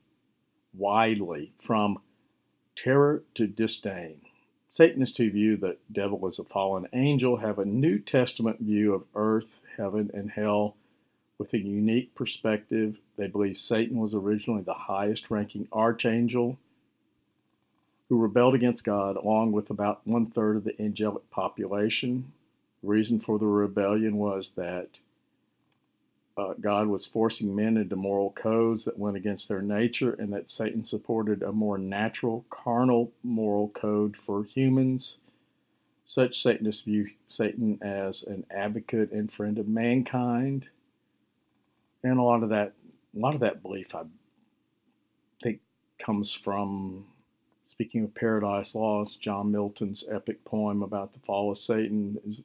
from terror to disdain. Satanists who view the devil as a fallen angel have a New Testament view of earth, heaven, and hell with a unique perspective. They believe Satan was originally the highest-ranking archangel who rebelled against God, along with about one-third of the angelic population. The reason for the rebellion was that God was forcing men into moral codes that went against their nature, and that Satan supported a more natural, carnal moral code for humans. Such Satanists view Satan as an advocate and friend of mankind, and a lot of that belief, I think, comes from, speaking of Paradise Lost, John Milton's epic poem about the fall of Satan is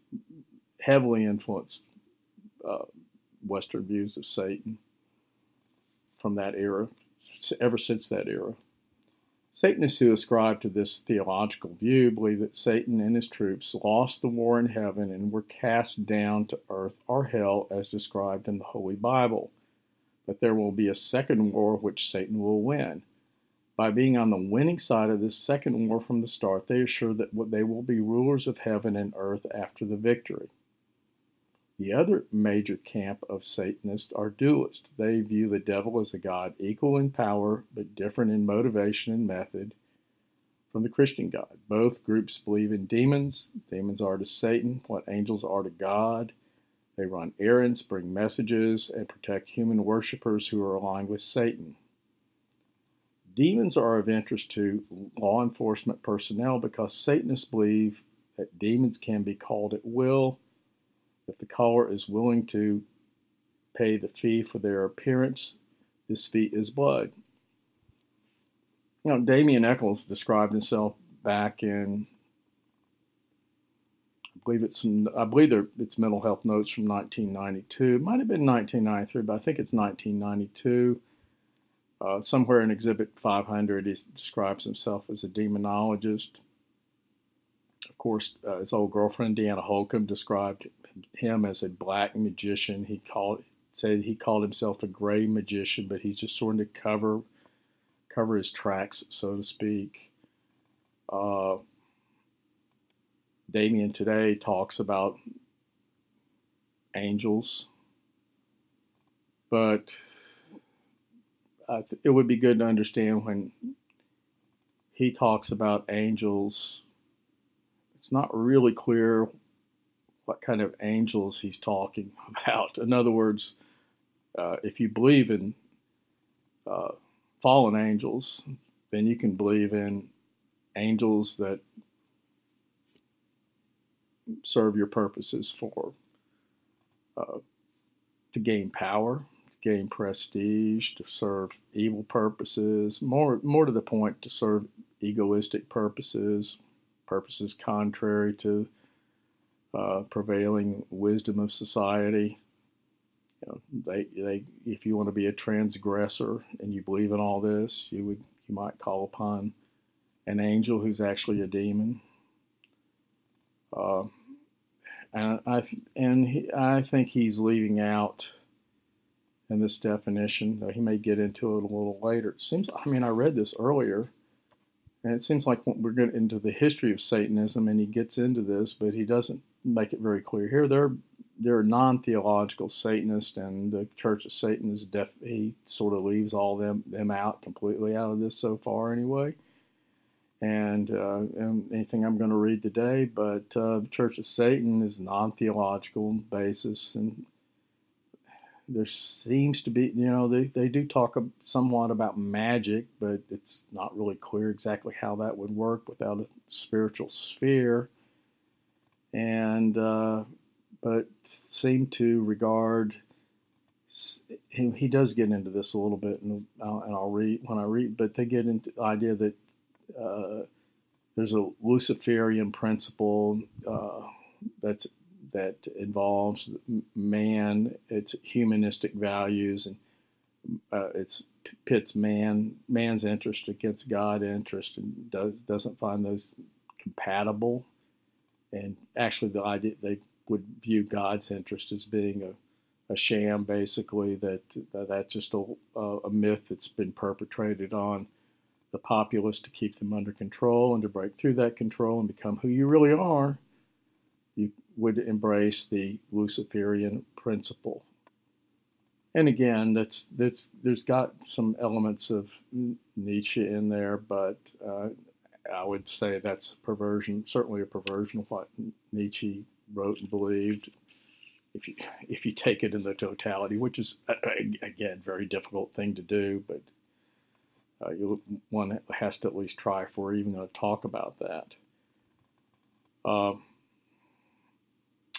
heavily influenced Western views of Satan from that era, ever since that era. Satanists who ascribe to this theological view believe that Satan and his troops lost the war in heaven and were cast down to earth or hell as described in the Holy Bible. But there will be a second war which Satan will win. By being on the winning side of this second war from the start, they assure that they will be rulers of heaven and earth after the victory. The other major camp of Satanists are dualists. They view the devil as a god equal in power, but different in motivation and method from the Christian God. Both groups believe in demons. Demons are to Satan what angels are to God. They run errands, bring messages, and protect human worshipers who are aligned with Satan. Demons are of interest to law enforcement personnel because Satanists believe that demons can be called at will, if the caller is willing to pay the fee for their appearance. This fee is blood. Now, Damien Echols described himself back in, I believe it's Mental Health Notes from 1992. It might have been 1993, but I think it's 1992. Somewhere in Exhibit 500, he describes himself as a demonologist. Of course, his old girlfriend, Deanna Holcomb, described him as a black magician. He called himself a gray magician, but he's just sort of to cover his tracks, so to speak. Damien today talks about angels, but it would be good to understand when he talks about angels, it's not really clear what kind of angels he's talking about. In other words, if you believe in fallen angels, then you can believe in angels that serve your purposes for to gain power, to gain prestige, to serve evil purposes, more to the point, to serve egoistic purposes contrary to prevailing wisdom of society. You know, they if you want to be a transgressor and you believe in all this, you might call upon an angel who's actually a demon. I think he's leaving out in this definition, though he may get into it a little later. It seems, I read this earlier, and it seems like we're getting into the history of Satanism, and he gets into this, but he doesn't make it very clear here. There are non-theological Satanists, and the Church of Satan is he sort of leaves all them out completely out of this so far anyway. And anything I'm going to read today, but the Church of Satan is non-theological basis, and there seems to be, they do talk somewhat about magic, but it's not really clear exactly how that would work without a spiritual sphere. And but seem to regard him. He does get into this a little bit, and I'll read when I read. But they get into the idea that there's a Luciferian principle that involves man, its humanistic values, and it pits man's interest against God's interest, and doesn't find those compatible. And actually, the idea they would view God's interest as being a sham, basically, that's just a myth that's been perpetrated on the populace to keep them under control and to break through that control and become who you really are. You would embrace the Luciferian principle. And again, there's got some elements of Nietzsche in there, but I would say that's certainly a perversion of what Nietzsche wrote and believed, if you take it in the totality, which is, again, very difficult thing to do, but one has to at least try for even to talk about that.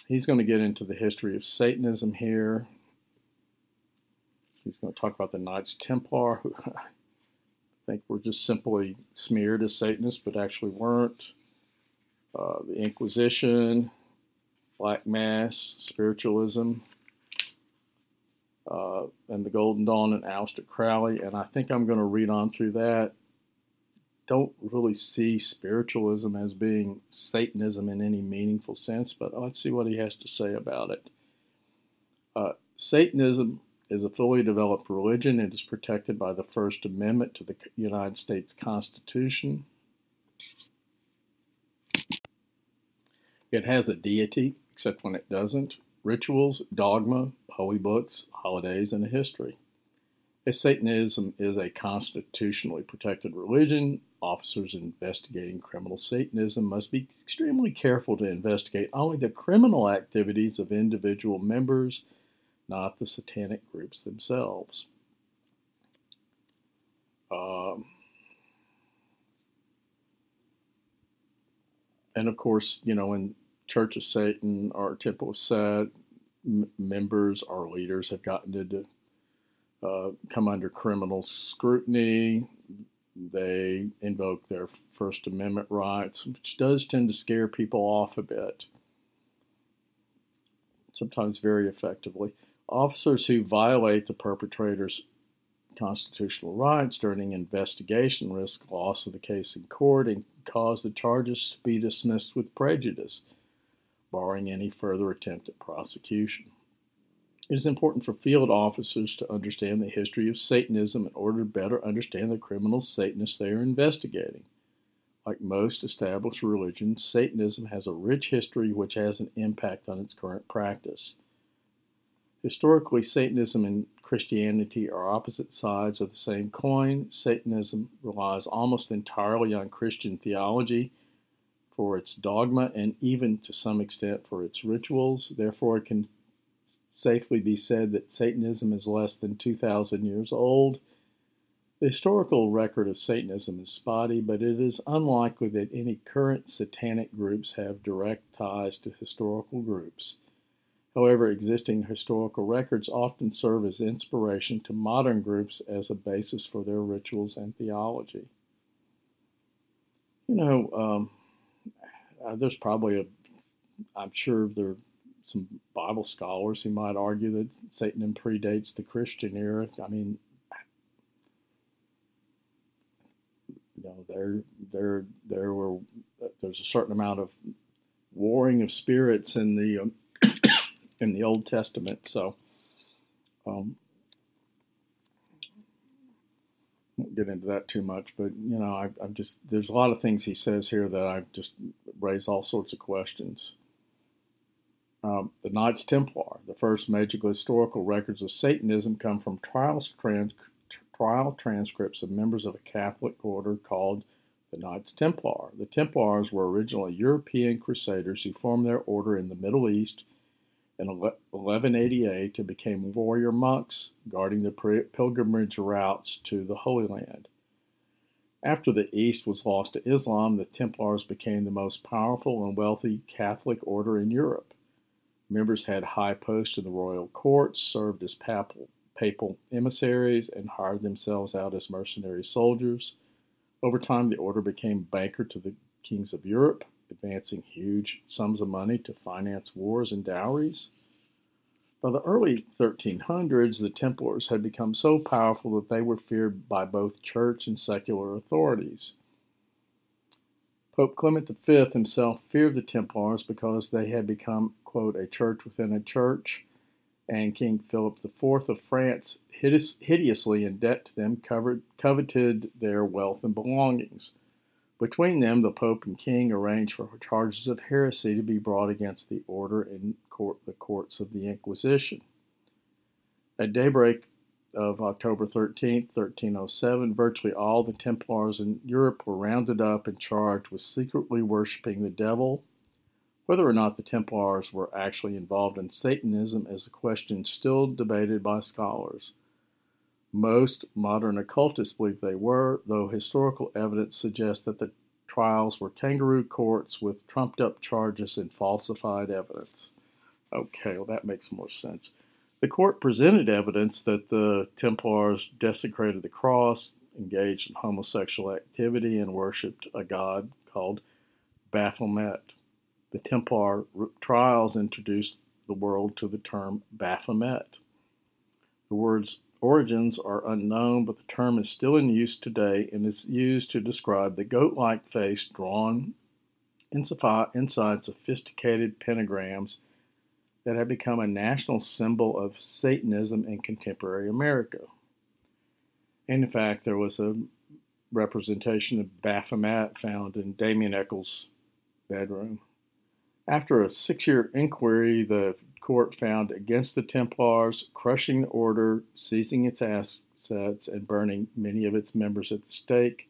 He's going to get into the history of Satanism here. He's going to talk about the Knights Templar, who think were just simply smeared as Satanists, but actually weren't. The Inquisition, Black Mass, Spiritualism, and the Golden Dawn and Aleister Crowley. And I think I'm going to read on through that. Don't really see spiritualism as being Satanism in any meaningful sense, but let's see what he has to say about it. Satanism is a fully developed religion. It is protected by the First Amendment to the United States Constitution. It has a deity, except when it doesn't, rituals, dogma, holy books, holidays, and a history. As Satanism is a constitutionally protected religion, officers investigating criminal Satanism must be extremely careful to investigate only the criminal activities of individual members, not the satanic groups themselves. And of course, you know, in Church of Satan or Temple of Set, members or leaders have gotten to come under criminal scrutiny. They invoke their First Amendment rights, which does tend to scare people off a bit, sometimes very effectively. Officers who violate the perpetrator's constitutional rights during investigation risk loss of the case in court and cause the charges to be dismissed with prejudice, barring any further attempt at prosecution. It is important for field officers to understand the history of Satanism in order to better understand the criminal Satanists they are investigating. Like most established religions, Satanism has a rich history which has an impact on its current practice. Historically, Satanism and Christianity are opposite sides of the same coin. Satanism relies almost entirely on Christian theology for its dogma and even to some extent for its rituals. Therefore, it can safely be said that Satanism is less than 2,000 years old. The historical record of Satanism is spotty, but it is unlikely that any current satanic groups have direct ties to historical groups. However, existing historical records often serve as inspiration to modern groups as a basis for their rituals and theology. You know, there's probably I'm sure there are some Bible scholars who might argue that Satanism predates the Christian era. I mean, you know, there's a certain amount of warring of spirits in the Old Testament. So, won't get into that too much. But you know, I'm just there's a lot of things he says here that I just raise all sorts of questions. The Knights Templar, the first major historical records of Satanism, come from trial transcripts of members of a Catholic order called the Knights Templar. The Templars were originally European crusaders who formed their order in the Middle East in 1188 and became warrior monks guarding the pilgrimage routes to the Holy Land. After the East was lost to Islam, the Templars became the most powerful and wealthy Catholic order in Europe. Members had high posts in the royal courts, served as papal emissaries, and hired themselves out as mercenary soldiers. Over time, the order became banker to the kings of Europe, advancing huge sums of money to finance wars and dowries. By the early 1300s, the Templars had become so powerful that they were feared by both church and secular authorities. Pope Clement V himself feared the Templars because they had become, quote, a church within a church, and King Philip IV of France, hideously in debt to them, coveted their wealth and belongings. Between them, the Pope and King arranged for charges of heresy to be brought against the order in the courts of the Inquisition. At daybreak of October 13, 1307, virtually all the Templars in Europe were rounded up and charged with secretly worshiping the devil. Whether or not the Templars were actually involved in Satanism is a question still debated by scholars. Most modern occultists believe they were, though historical evidence suggests that the trials were kangaroo courts with trumped-up charges and falsified evidence. Okay, well, that makes more sense. The court presented evidence that the Templars desecrated the cross, engaged in homosexual activity and worshipped a god called Baphomet. The Templar trials introduced the world to the term Baphomet. The word's origins are unknown, but the term is still in use today and is used to describe the goat-like face drawn inside sophisticated pentagrams that have become a national symbol of Satanism in contemporary America. And in fact, there was a representation of Baphomet found in Damien Echols' bedroom. After a 6-year inquiry, the court found against the Templars, crushing the order, seizing its assets, and burning many of its members at the stake.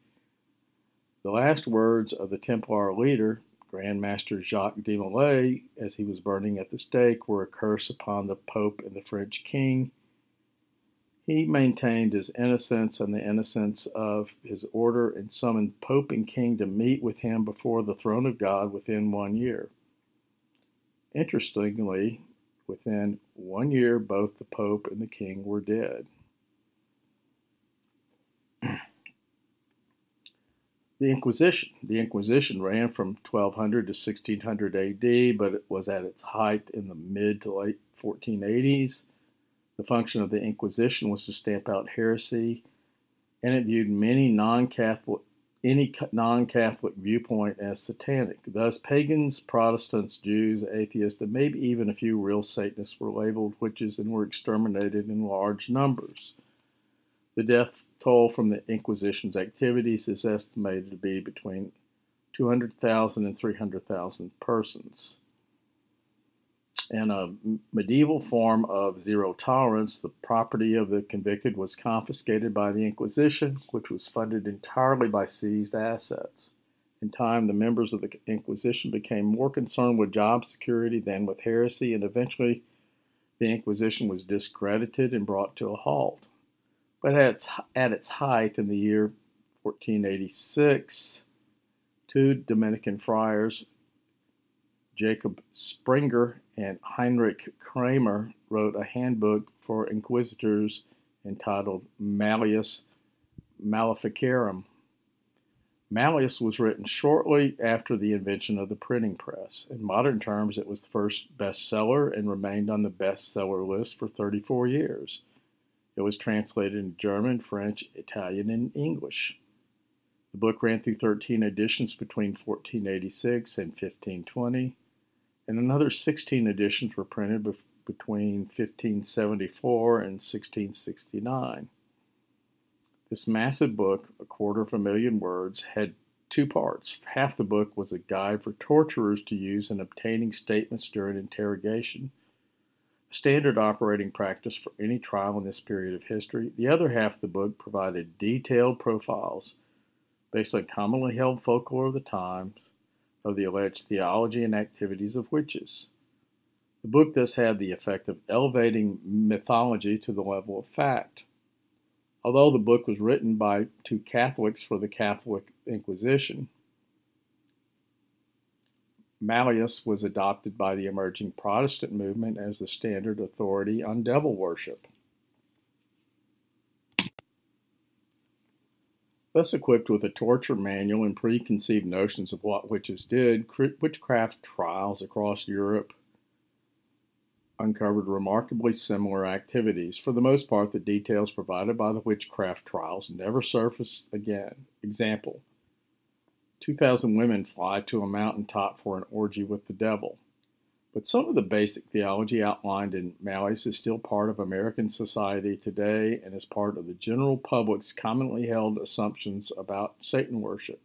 The last words of the Templar leader, Grand Master Jacques de Molay, as he was burning at the stake, were a curse upon the Pope and the French king. He maintained his innocence and the innocence of his order and summoned Pope and king to meet with him before the throne of God within 1 year. Interestingly, within 1 year, both the Pope and the king were dead. The Inquisition ran from 1200 to 1600 AD, but it was at its height in the mid to late 1480s. The function of the Inquisition was to stamp out heresy, and it viewed any non-Catholic viewpoint as satanic. Thus, pagans, Protestants, Jews, atheists, and maybe even a few real Satanists were labeled witches and were exterminated in large numbers. The death toll from the Inquisition's activities is estimated to be between 200,000 and 300,000 persons. In a medieval form of zero tolerance, the property of the convicted was confiscated by the Inquisition, which was funded entirely by seized assets. In time, the members of the Inquisition became more concerned with job security than with heresy, and eventually the Inquisition was discredited and brought to a halt. But at its height in the year 1486, two Dominican friars, Jacob Springer and Heinrich Kramer, wrote a handbook for inquisitors entitled Malleus Maleficarum. Malleus was written shortly after the invention of the printing press. In modern terms, it was the first bestseller and remained on the bestseller list for 34 years. It was translated into German, French, Italian, and English. The book ran through 13 editions between 1486 and 1520. And another 16 editions were printed between 1574 and 1669. This massive book, 250,000 words, had two parts. Half the book was a guide for torturers to use in obtaining statements during interrogation, a standard operating practice for any trial in this period of history. The other half of the book provided detailed profiles based on commonly held folklore of the times, of the alleged theology and activities of witches. The book thus had the effect of elevating mythology to the level of fact. Although the book was written by two Catholics for the Catholic Inquisition, Malleus was adopted by the emerging Protestant movement as the standard authority on devil worship. Thus equipped with a torture manual and preconceived notions of what witches did, witchcraft trials across Europe uncovered remarkably similar activities. For the most part, the details provided by the witchcraft trials never surfaced again. Example, 2,000 women fly to a mountaintop for an orgy with the devil. But some of the basic theology outlined in Malleus is still part of American society today and is part of the general public's commonly held assumptions about Satan worship.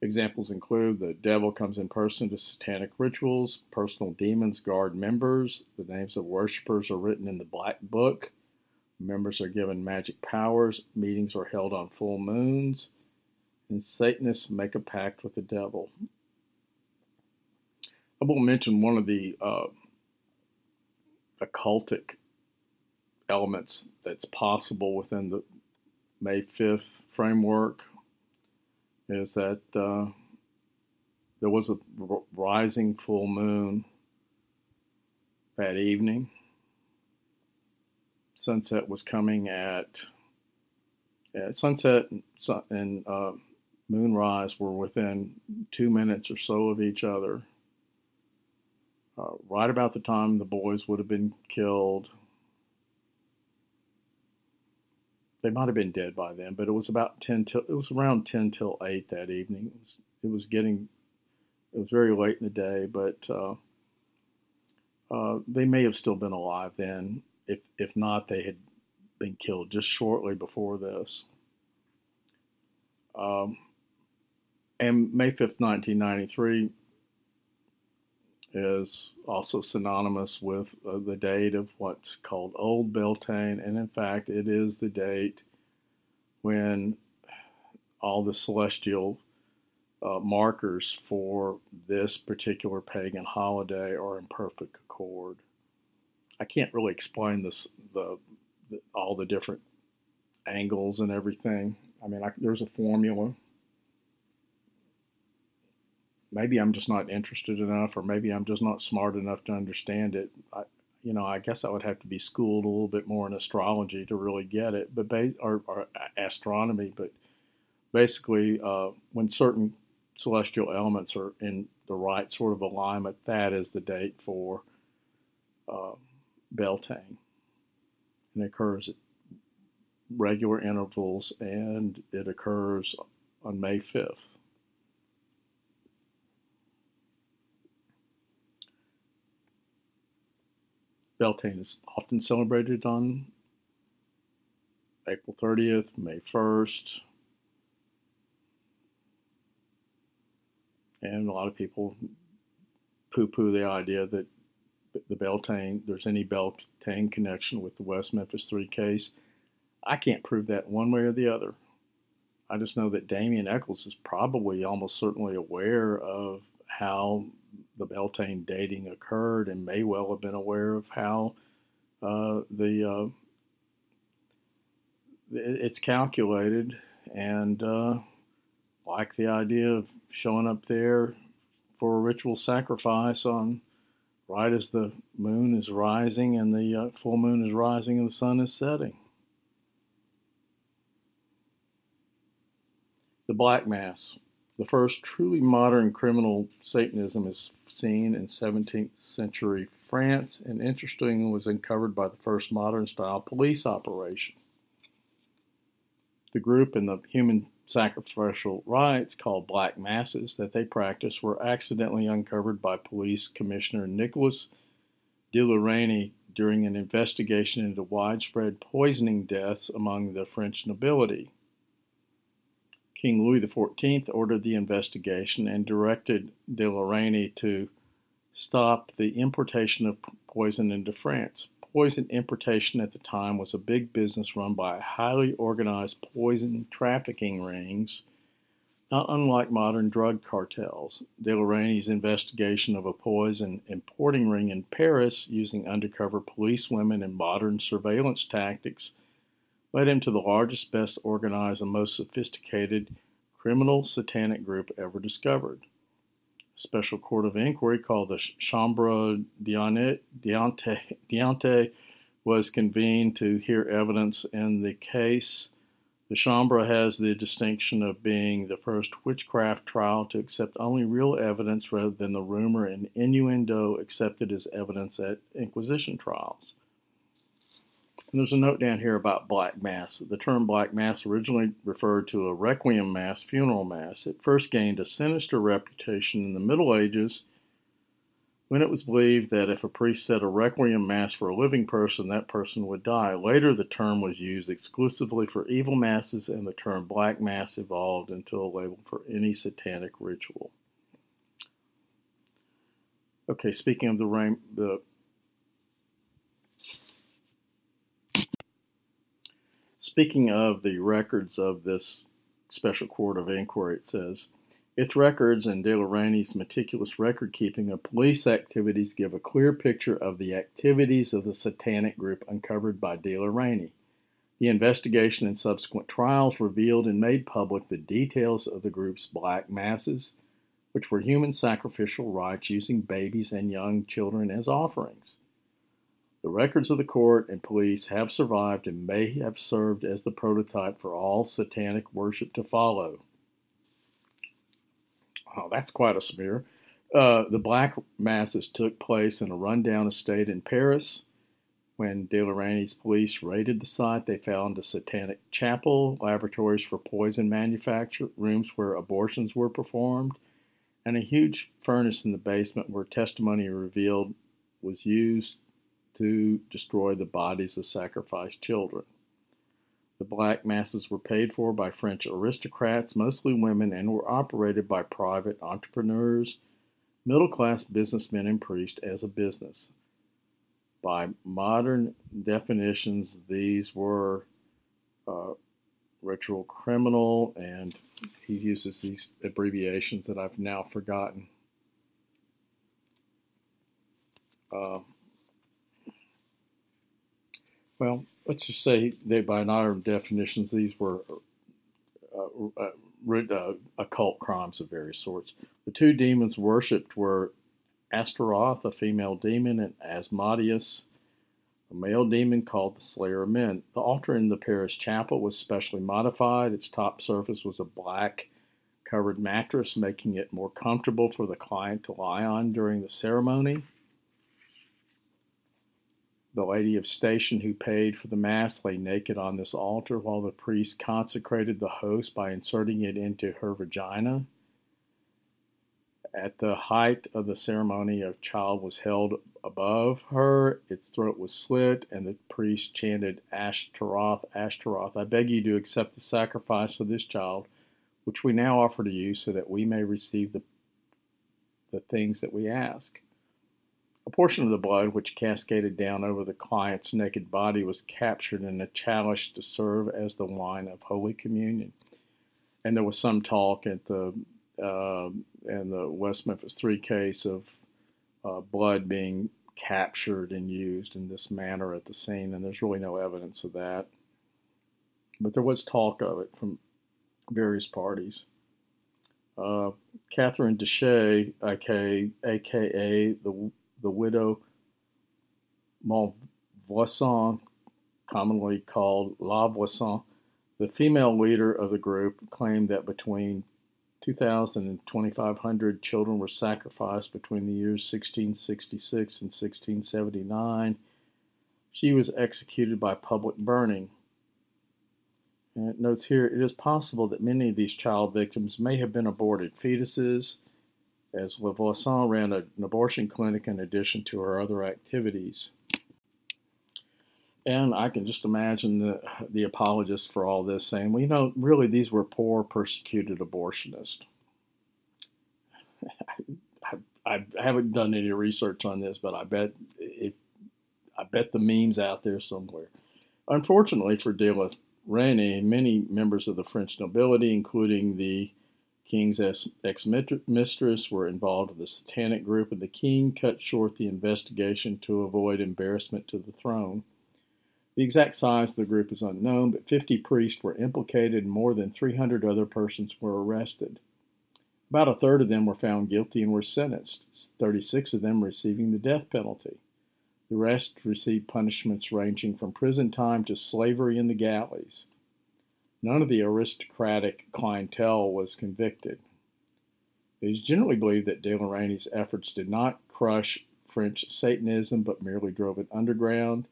Examples include the devil comes in person to satanic rituals, personal demons guard members, the names of worshipers are written in the black book, members are given magic powers, meetings are held on full moons, and Satanists make a pact with the devil. I will mention one of the occultic elements that's possible within the May 5th framework is that there was a rising full moon that evening. Sunset was coming at Sunset and moonrise were within 2 minutes or so of each other. Right about the time the boys would have been killed. They might have been dead by then, but it was about 10 till 8 that evening. It was very late in the day, but they may have still been alive then. If not, they had been killed just shortly before this. And May 5th, 1993 is also synonymous with the date of what's called Old Beltane. And in fact, it is the date when all the celestial markers for this particular pagan holiday are in perfect accord. I can't really explain this, all the different angles and everything. I mean, there's a formula. Maybe I'm just not interested enough, or maybe I'm just not smart enough to understand it. I guess I would have to be schooled a little bit more in astrology to really get it, but or astronomy. But basically, when certain celestial elements are in the right sort of alignment, that is the date for Beltane. And it occurs at regular intervals, and it occurs on May 5th. Beltane is often celebrated on April 30th, May 1st, and a lot of people poo-poo the idea that there's any Beltane connection with the West Memphis 3 case. I can't prove that one way or the other. I just know that Damien Echols is probably almost certainly aware of how the Beltane dating occurred, and may well have been aware of how it's calculated, and like the idea of showing up there for a ritual sacrifice on right as the moon is rising and the full moon is rising and the sun is setting. The Black Mass. The first truly modern criminal Satanism is seen in 17th century France, and interestingly was uncovered by the first modern style police operation. The group and the human sacrificial rites called Black Masses that they practiced were accidentally uncovered by Police Commissioner Nicholas de Lorraine during an investigation into widespread poisoning deaths among the French nobility. King Louis XIV ordered the investigation and directed de Lorraine to stop the importation of poison into France. Poison importation at the time was a big business run by highly organized poison trafficking rings, not unlike modern drug cartels. De Lorraine's investigation of a poison importing ring in Paris using undercover policewomen and modern surveillance tactics led him to the largest, best organized, and most sophisticated criminal satanic group ever discovered. A special court of inquiry called the Chambre d'Anté was convened to hear evidence in the case. The Chambre has the distinction of being the first witchcraft trial to accept only real evidence rather than the rumor and innuendo accepted as evidence at Inquisition trials. And there's a note down here about Black Mass. The term Black Mass originally referred to a requiem mass, funeral mass. It first gained a sinister reputation in the Middle Ages when it was believed that if a priest said a requiem mass for a living person, that person would die. Later, the term was used exclusively for evil masses, and the term Black Mass evolved into a label for any satanic ritual. Okay, speaking of the records of this special court of inquiry, it says, its records and de Lorraine's meticulous record-keeping of police activities give a clear picture of the activities of the satanic group uncovered by de Lorraine. The investigation and subsequent trials revealed and made public the details of the group's Black Masses, which were human sacrificial rites using babies and young children as offerings. The records of the court and police have survived and may have served as the prototype for all satanic worship to follow. Oh, that's quite a smear. The Black Masses took place in a rundown estate in Paris. When De La Reynie's police raided the site, they found a satanic chapel, laboratories for poison manufacture, rooms where abortions were performed, and a huge furnace in the basement where testimony revealed was used to destroy the bodies of sacrificed children. The Black Masses were paid for by French aristocrats, mostly women, and were operated by private entrepreneurs, middle-class businessmen, and priests as a business. By modern definitions, these were ritual criminal, and he uses these abbreviations that I've now forgotten. Well, let's just say they, by modern definitions, these were occult crimes of various sorts. The two demons worshipped were Astaroth, a female demon, and Asmodeus, a male demon called the Slayer of Men. The altar in the Paris chapel was specially modified. Its top surface was a black covered mattress, making it more comfortable for the client to lie on during the ceremony. The lady of station who paid for the mass lay naked on this altar while the priest consecrated the host by inserting it into her vagina. At the height of the ceremony, a child was held above her, its throat was slit, and the priest chanted, "Ashtaroth, Ashtaroth, I beg you to accept the sacrifice of this child, which we now offer to you so that we may receive the things that we ask." A portion of the blood, which cascaded down over the client's naked body, was captured in a chalice to serve as the wine of Holy Communion. And there was some talk at the in the West Memphis 3 case of blood being captured and used in this manner at the scene, and there's really no evidence of that. But there was talk of it from various parties. Catherine Deshay, a.k.a. the widow La Voisin, commonly called La Voisin, the female leader of the group, claimed that between 2,000 and 2,500 children were sacrificed between the years 1666 and 1679. She was executed by public burning. And it notes here, it is possible that many of these child victims may have been aborted fetuses, as La Voisin ran an abortion clinic in addition to her other activities. And I can just imagine the apologists for all this saying, well, you know, really these were poor, persecuted abortionists. I haven't done any research on this, but I bet the meme's out there somewhere. Unfortunately for De La Reynie, many members of the French nobility, including the king's ex-mistress, were involved with the satanic group, and the king cut short the investigation to avoid embarrassment to the throne. The exact size of the group is unknown, but 50 priests were implicated and more than 300 other persons were arrested. About a third of them were found guilty and were sentenced, 36 of them receiving the death penalty. The rest received punishments ranging from prison time to slavery in the galleys. None of the aristocratic clientele was convicted. It is generally believed that De La Reynie's efforts did not crush French Satanism, but merely drove it underground.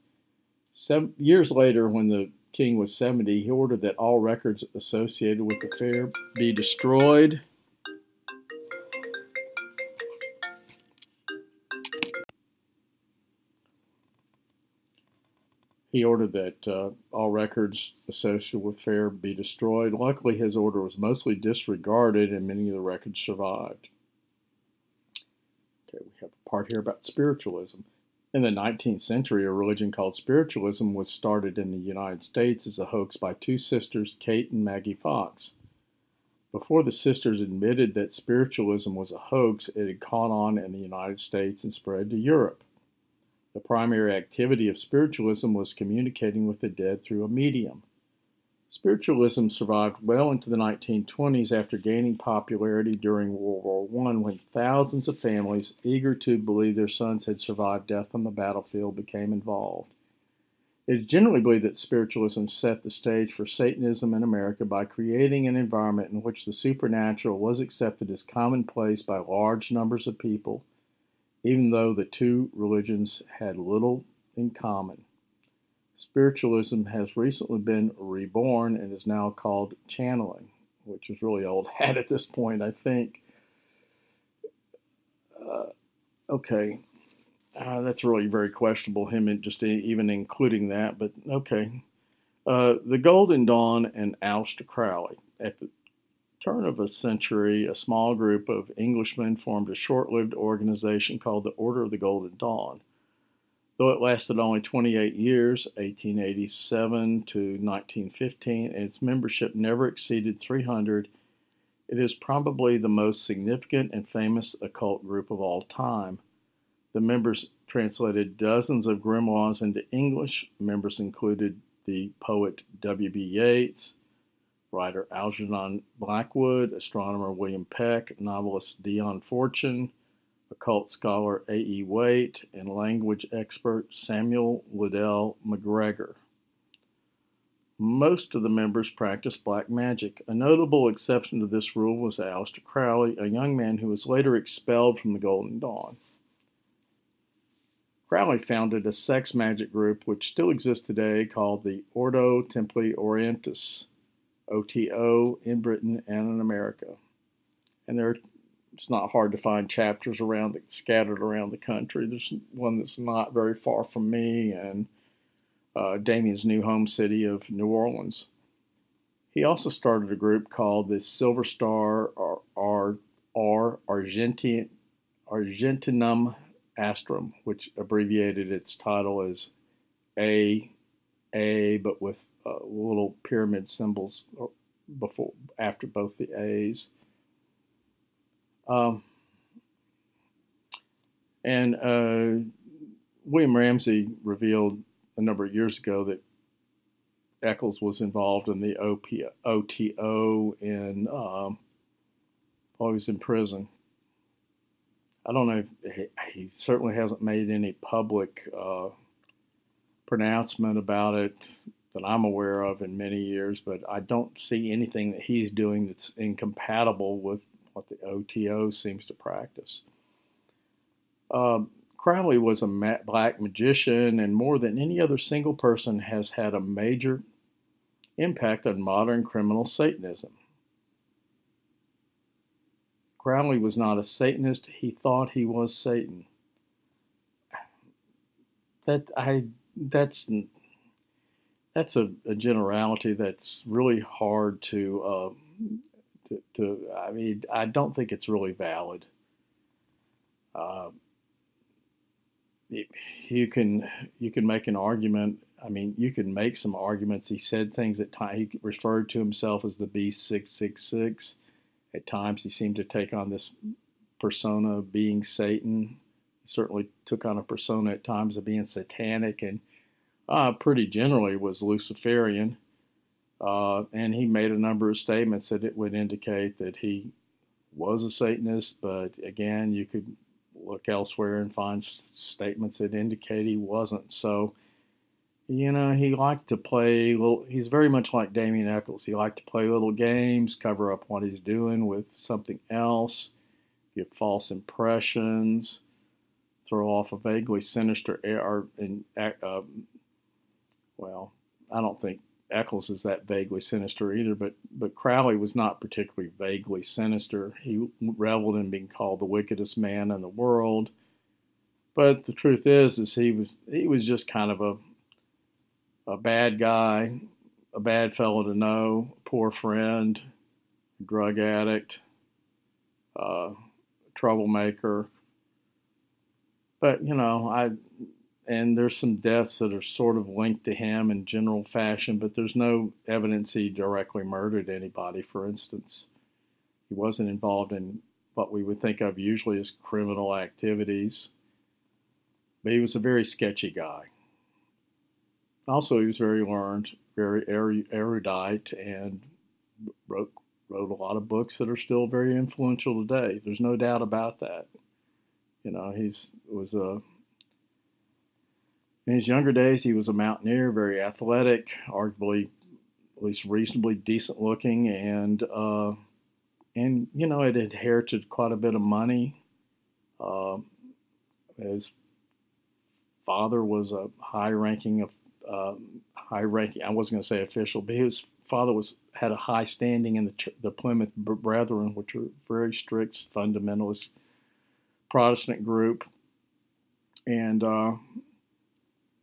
7 years later, when the king was 70, he ordered that all records associated with the fair be destroyed. He ordered that all records associated with fair be destroyed. Luckily, his order was mostly disregarded, and many of the records survived. Okay, we have a part here about spiritualism. In the 19th century, a religion called spiritualism was started in the United States as a hoax by two sisters, Kate and Maggie Fox. Before the sisters admitted that spiritualism was a hoax, it had caught on in the United States and spread to Europe. The primary activity of spiritualism was communicating with the dead through a medium. Spiritualism survived well into the 1920s after gaining popularity during World War I, when thousands of families eager to believe their sons had survived death on the battlefield became involved. It is generally believed that spiritualism set the stage for Satanism in America by creating an environment in which the supernatural was accepted as commonplace by large numbers of people, even though the two religions had little in common. Spiritualism has recently been reborn and is now called channeling, which is really old hat at this point, I think. That's really very questionable, him just even including that, but okay. The Golden Dawn and Aleister Crowley. At the turn of a century, a small group of Englishmen formed a short-lived organization called the Order of the Golden Dawn. Though it lasted only 28 years, 1887 to 1915, and its membership never exceeded 300, it is probably the most significant and famous occult group of all time. The members translated dozens of grim laws into English. Members included the poet W.B. Yeats, writer Algernon Blackwood, astronomer William Peck, novelist Dion Fortune, occult scholar A.E. Waite, and language expert Samuel Liddell McGregor. Most of the members practiced black magic. A notable exception to this rule was Aleister Crowley, a young man who was later expelled from the Golden Dawn. Crowley founded a sex magic group which still exists today called the Ordo Templi Orientis, OTO, in Britain and in America. And it's not hard to find chapters scattered around the country. There's one that's not very far from me and Damien's new home city of New Orleans. He also started a group called the Silver Star or Argentinum Astrum, which abbreviated its title as A, but with little pyramid symbols after both the A's. William Ramsey revealed a number of years ago that Echols was involved in the OTO while he was in prison. I don't know, he certainly hasn't made any public pronouncement about it that I'm aware of in many years, but I don't see anything that he's doing that's incompatible with what the OTO seems to practice. Crowley was a black magician, and more than any other single person has had a major impact on modern criminal Satanism. Crowley was not a Satanist. He thought he was Satan. That's a generality that's really hard to. I mean, I don't think it's really valid. You can make an argument. I mean, you can make some arguments. He said things at times. He referred to himself as the B666. At times, he seemed to take on this persona of being Satan. He certainly took on a persona at times of being satanic and pretty generally was Luciferian. And he made a number of statements that it would indicate that he was a Satanist, but again, you could look elsewhere and find statements that indicate he wasn't. So, you know, he liked to play he's very much like Damien Echols. He liked to play little games, cover up what he's doing with something else, give false impressions, throw off a vaguely sinister air. Well, I don't think Echols is that vaguely sinister either, but Crowley was not particularly vaguely sinister. He reveled in being called the wickedest man in the world. But the truth is he was just kind of a bad guy, a bad fellow to know, a poor friend, drug addict, troublemaker. But, you know, there's some deaths that are sort of linked to him in general fashion, but there's no evidence he directly murdered anybody, for instance. He wasn't involved in what we would think of usually as criminal activities, but he was a very sketchy guy. Also, he was very learned, very erudite, and wrote a lot of books that are still very influential today. There's no doubt about that. You know, in his younger days, he was a mountaineer, very athletic, arguably at least reasonably decent looking, and you know, had inherited quite a bit of money. His father was a high ranking. I wasn't going to say official, but his father had a high standing in the Plymouth Brethren, which are very strict fundamentalist Protestant group. And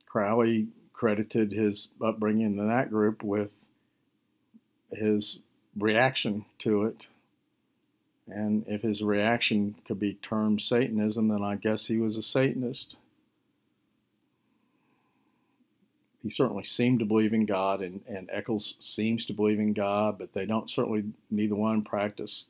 Crowley credited his upbringing in that group with his reaction to it. And if his reaction could be termed Satanism, then I guess he was a Satanist. He certainly seemed to believe in God, and Echols seems to believe in God, but they don't neither one practice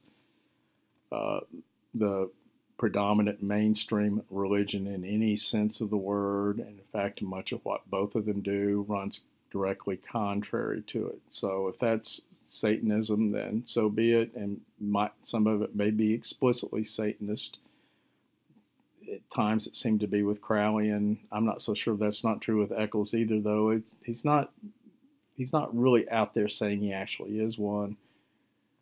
the predominant mainstream religion in any sense of the word. And in fact, much of what both of them do runs directly contrary to it. So if that's Satanism, then so be it, and some of it may be explicitly Satanist. At times it seemed to be with Crowley, and I'm not so sure that's not true with Echols either, though. He's not really out there saying he actually is one.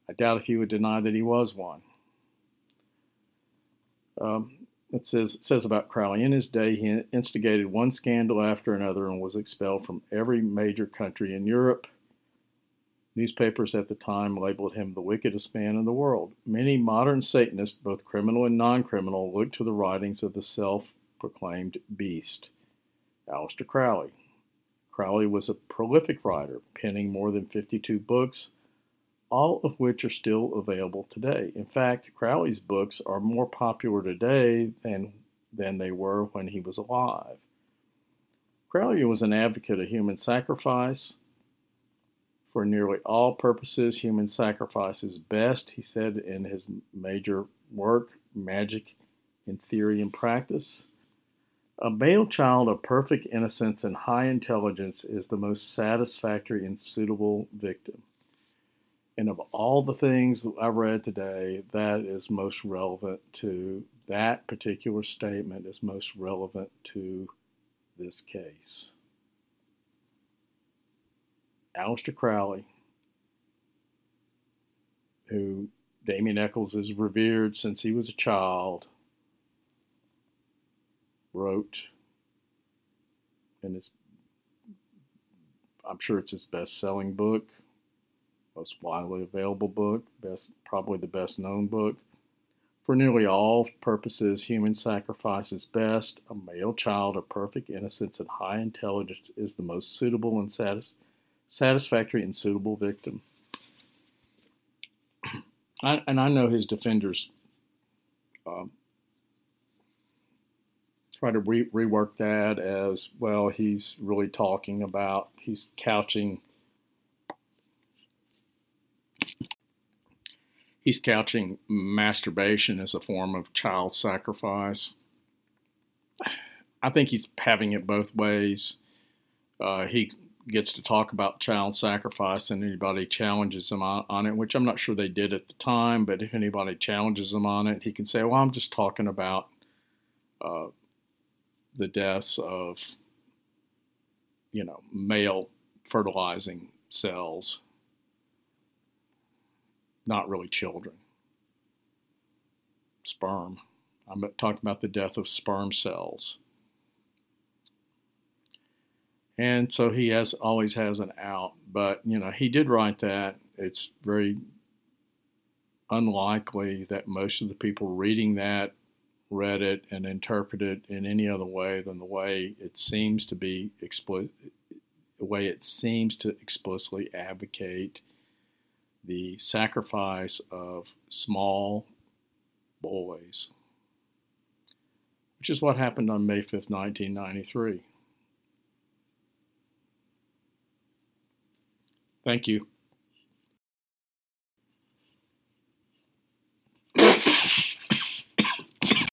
I doubt if he would deny that he was one. It says about Crowley, in his day he instigated one scandal after another and was expelled from every major country in Europe. Newspapers at the time labeled him the wickedest man in the world. Many modern Satanists, both criminal and non-criminal, look to the writings of the self-proclaimed beast, Aleister Crowley. Crowley was a prolific writer, penning more than 52 books, all of which are still available today. In fact, Crowley's books are more popular today than they were when he was alive. Crowley was an advocate of human sacrifice. For nearly all purposes, human sacrifice is best, he said in his major work, Magic in Theory and Practice. A male child of perfect innocence and high intelligence is the most satisfactory and suitable victim. And of all the things I read today, that is most relevant to that particular statement, is most relevant to this case. Aleister Crowley, who Damien Echols has revered since he was a child, wrote, and I'm sure it's his best-selling book, most widely available book, probably the best-known book. For nearly all purposes, human sacrifice is best. A male child of perfect innocence and high intelligence is the most suitable and satisfactory and suitable victim. I know his defenders try to rework that as, well, he's couching. He's couching masturbation as a form of child sacrifice. I think he's having it both ways. He gets to talk about child sacrifice, and anybody challenges him on it, which I'm not sure they did at the time, but if anybody challenges him on it, he can say, well, I'm just talking about the deaths of, you know, male fertilizing cells, not really children. Sperm. I'm talking about the death of sperm cells. And so he always has an out, but, you know, he did write that. It's very unlikely that most of the people reading that read it and interpreted it in any other way than the way it seems to be explicitly advocate the sacrifice of small boys, which is what happened on May 5th, 1993. Thank you.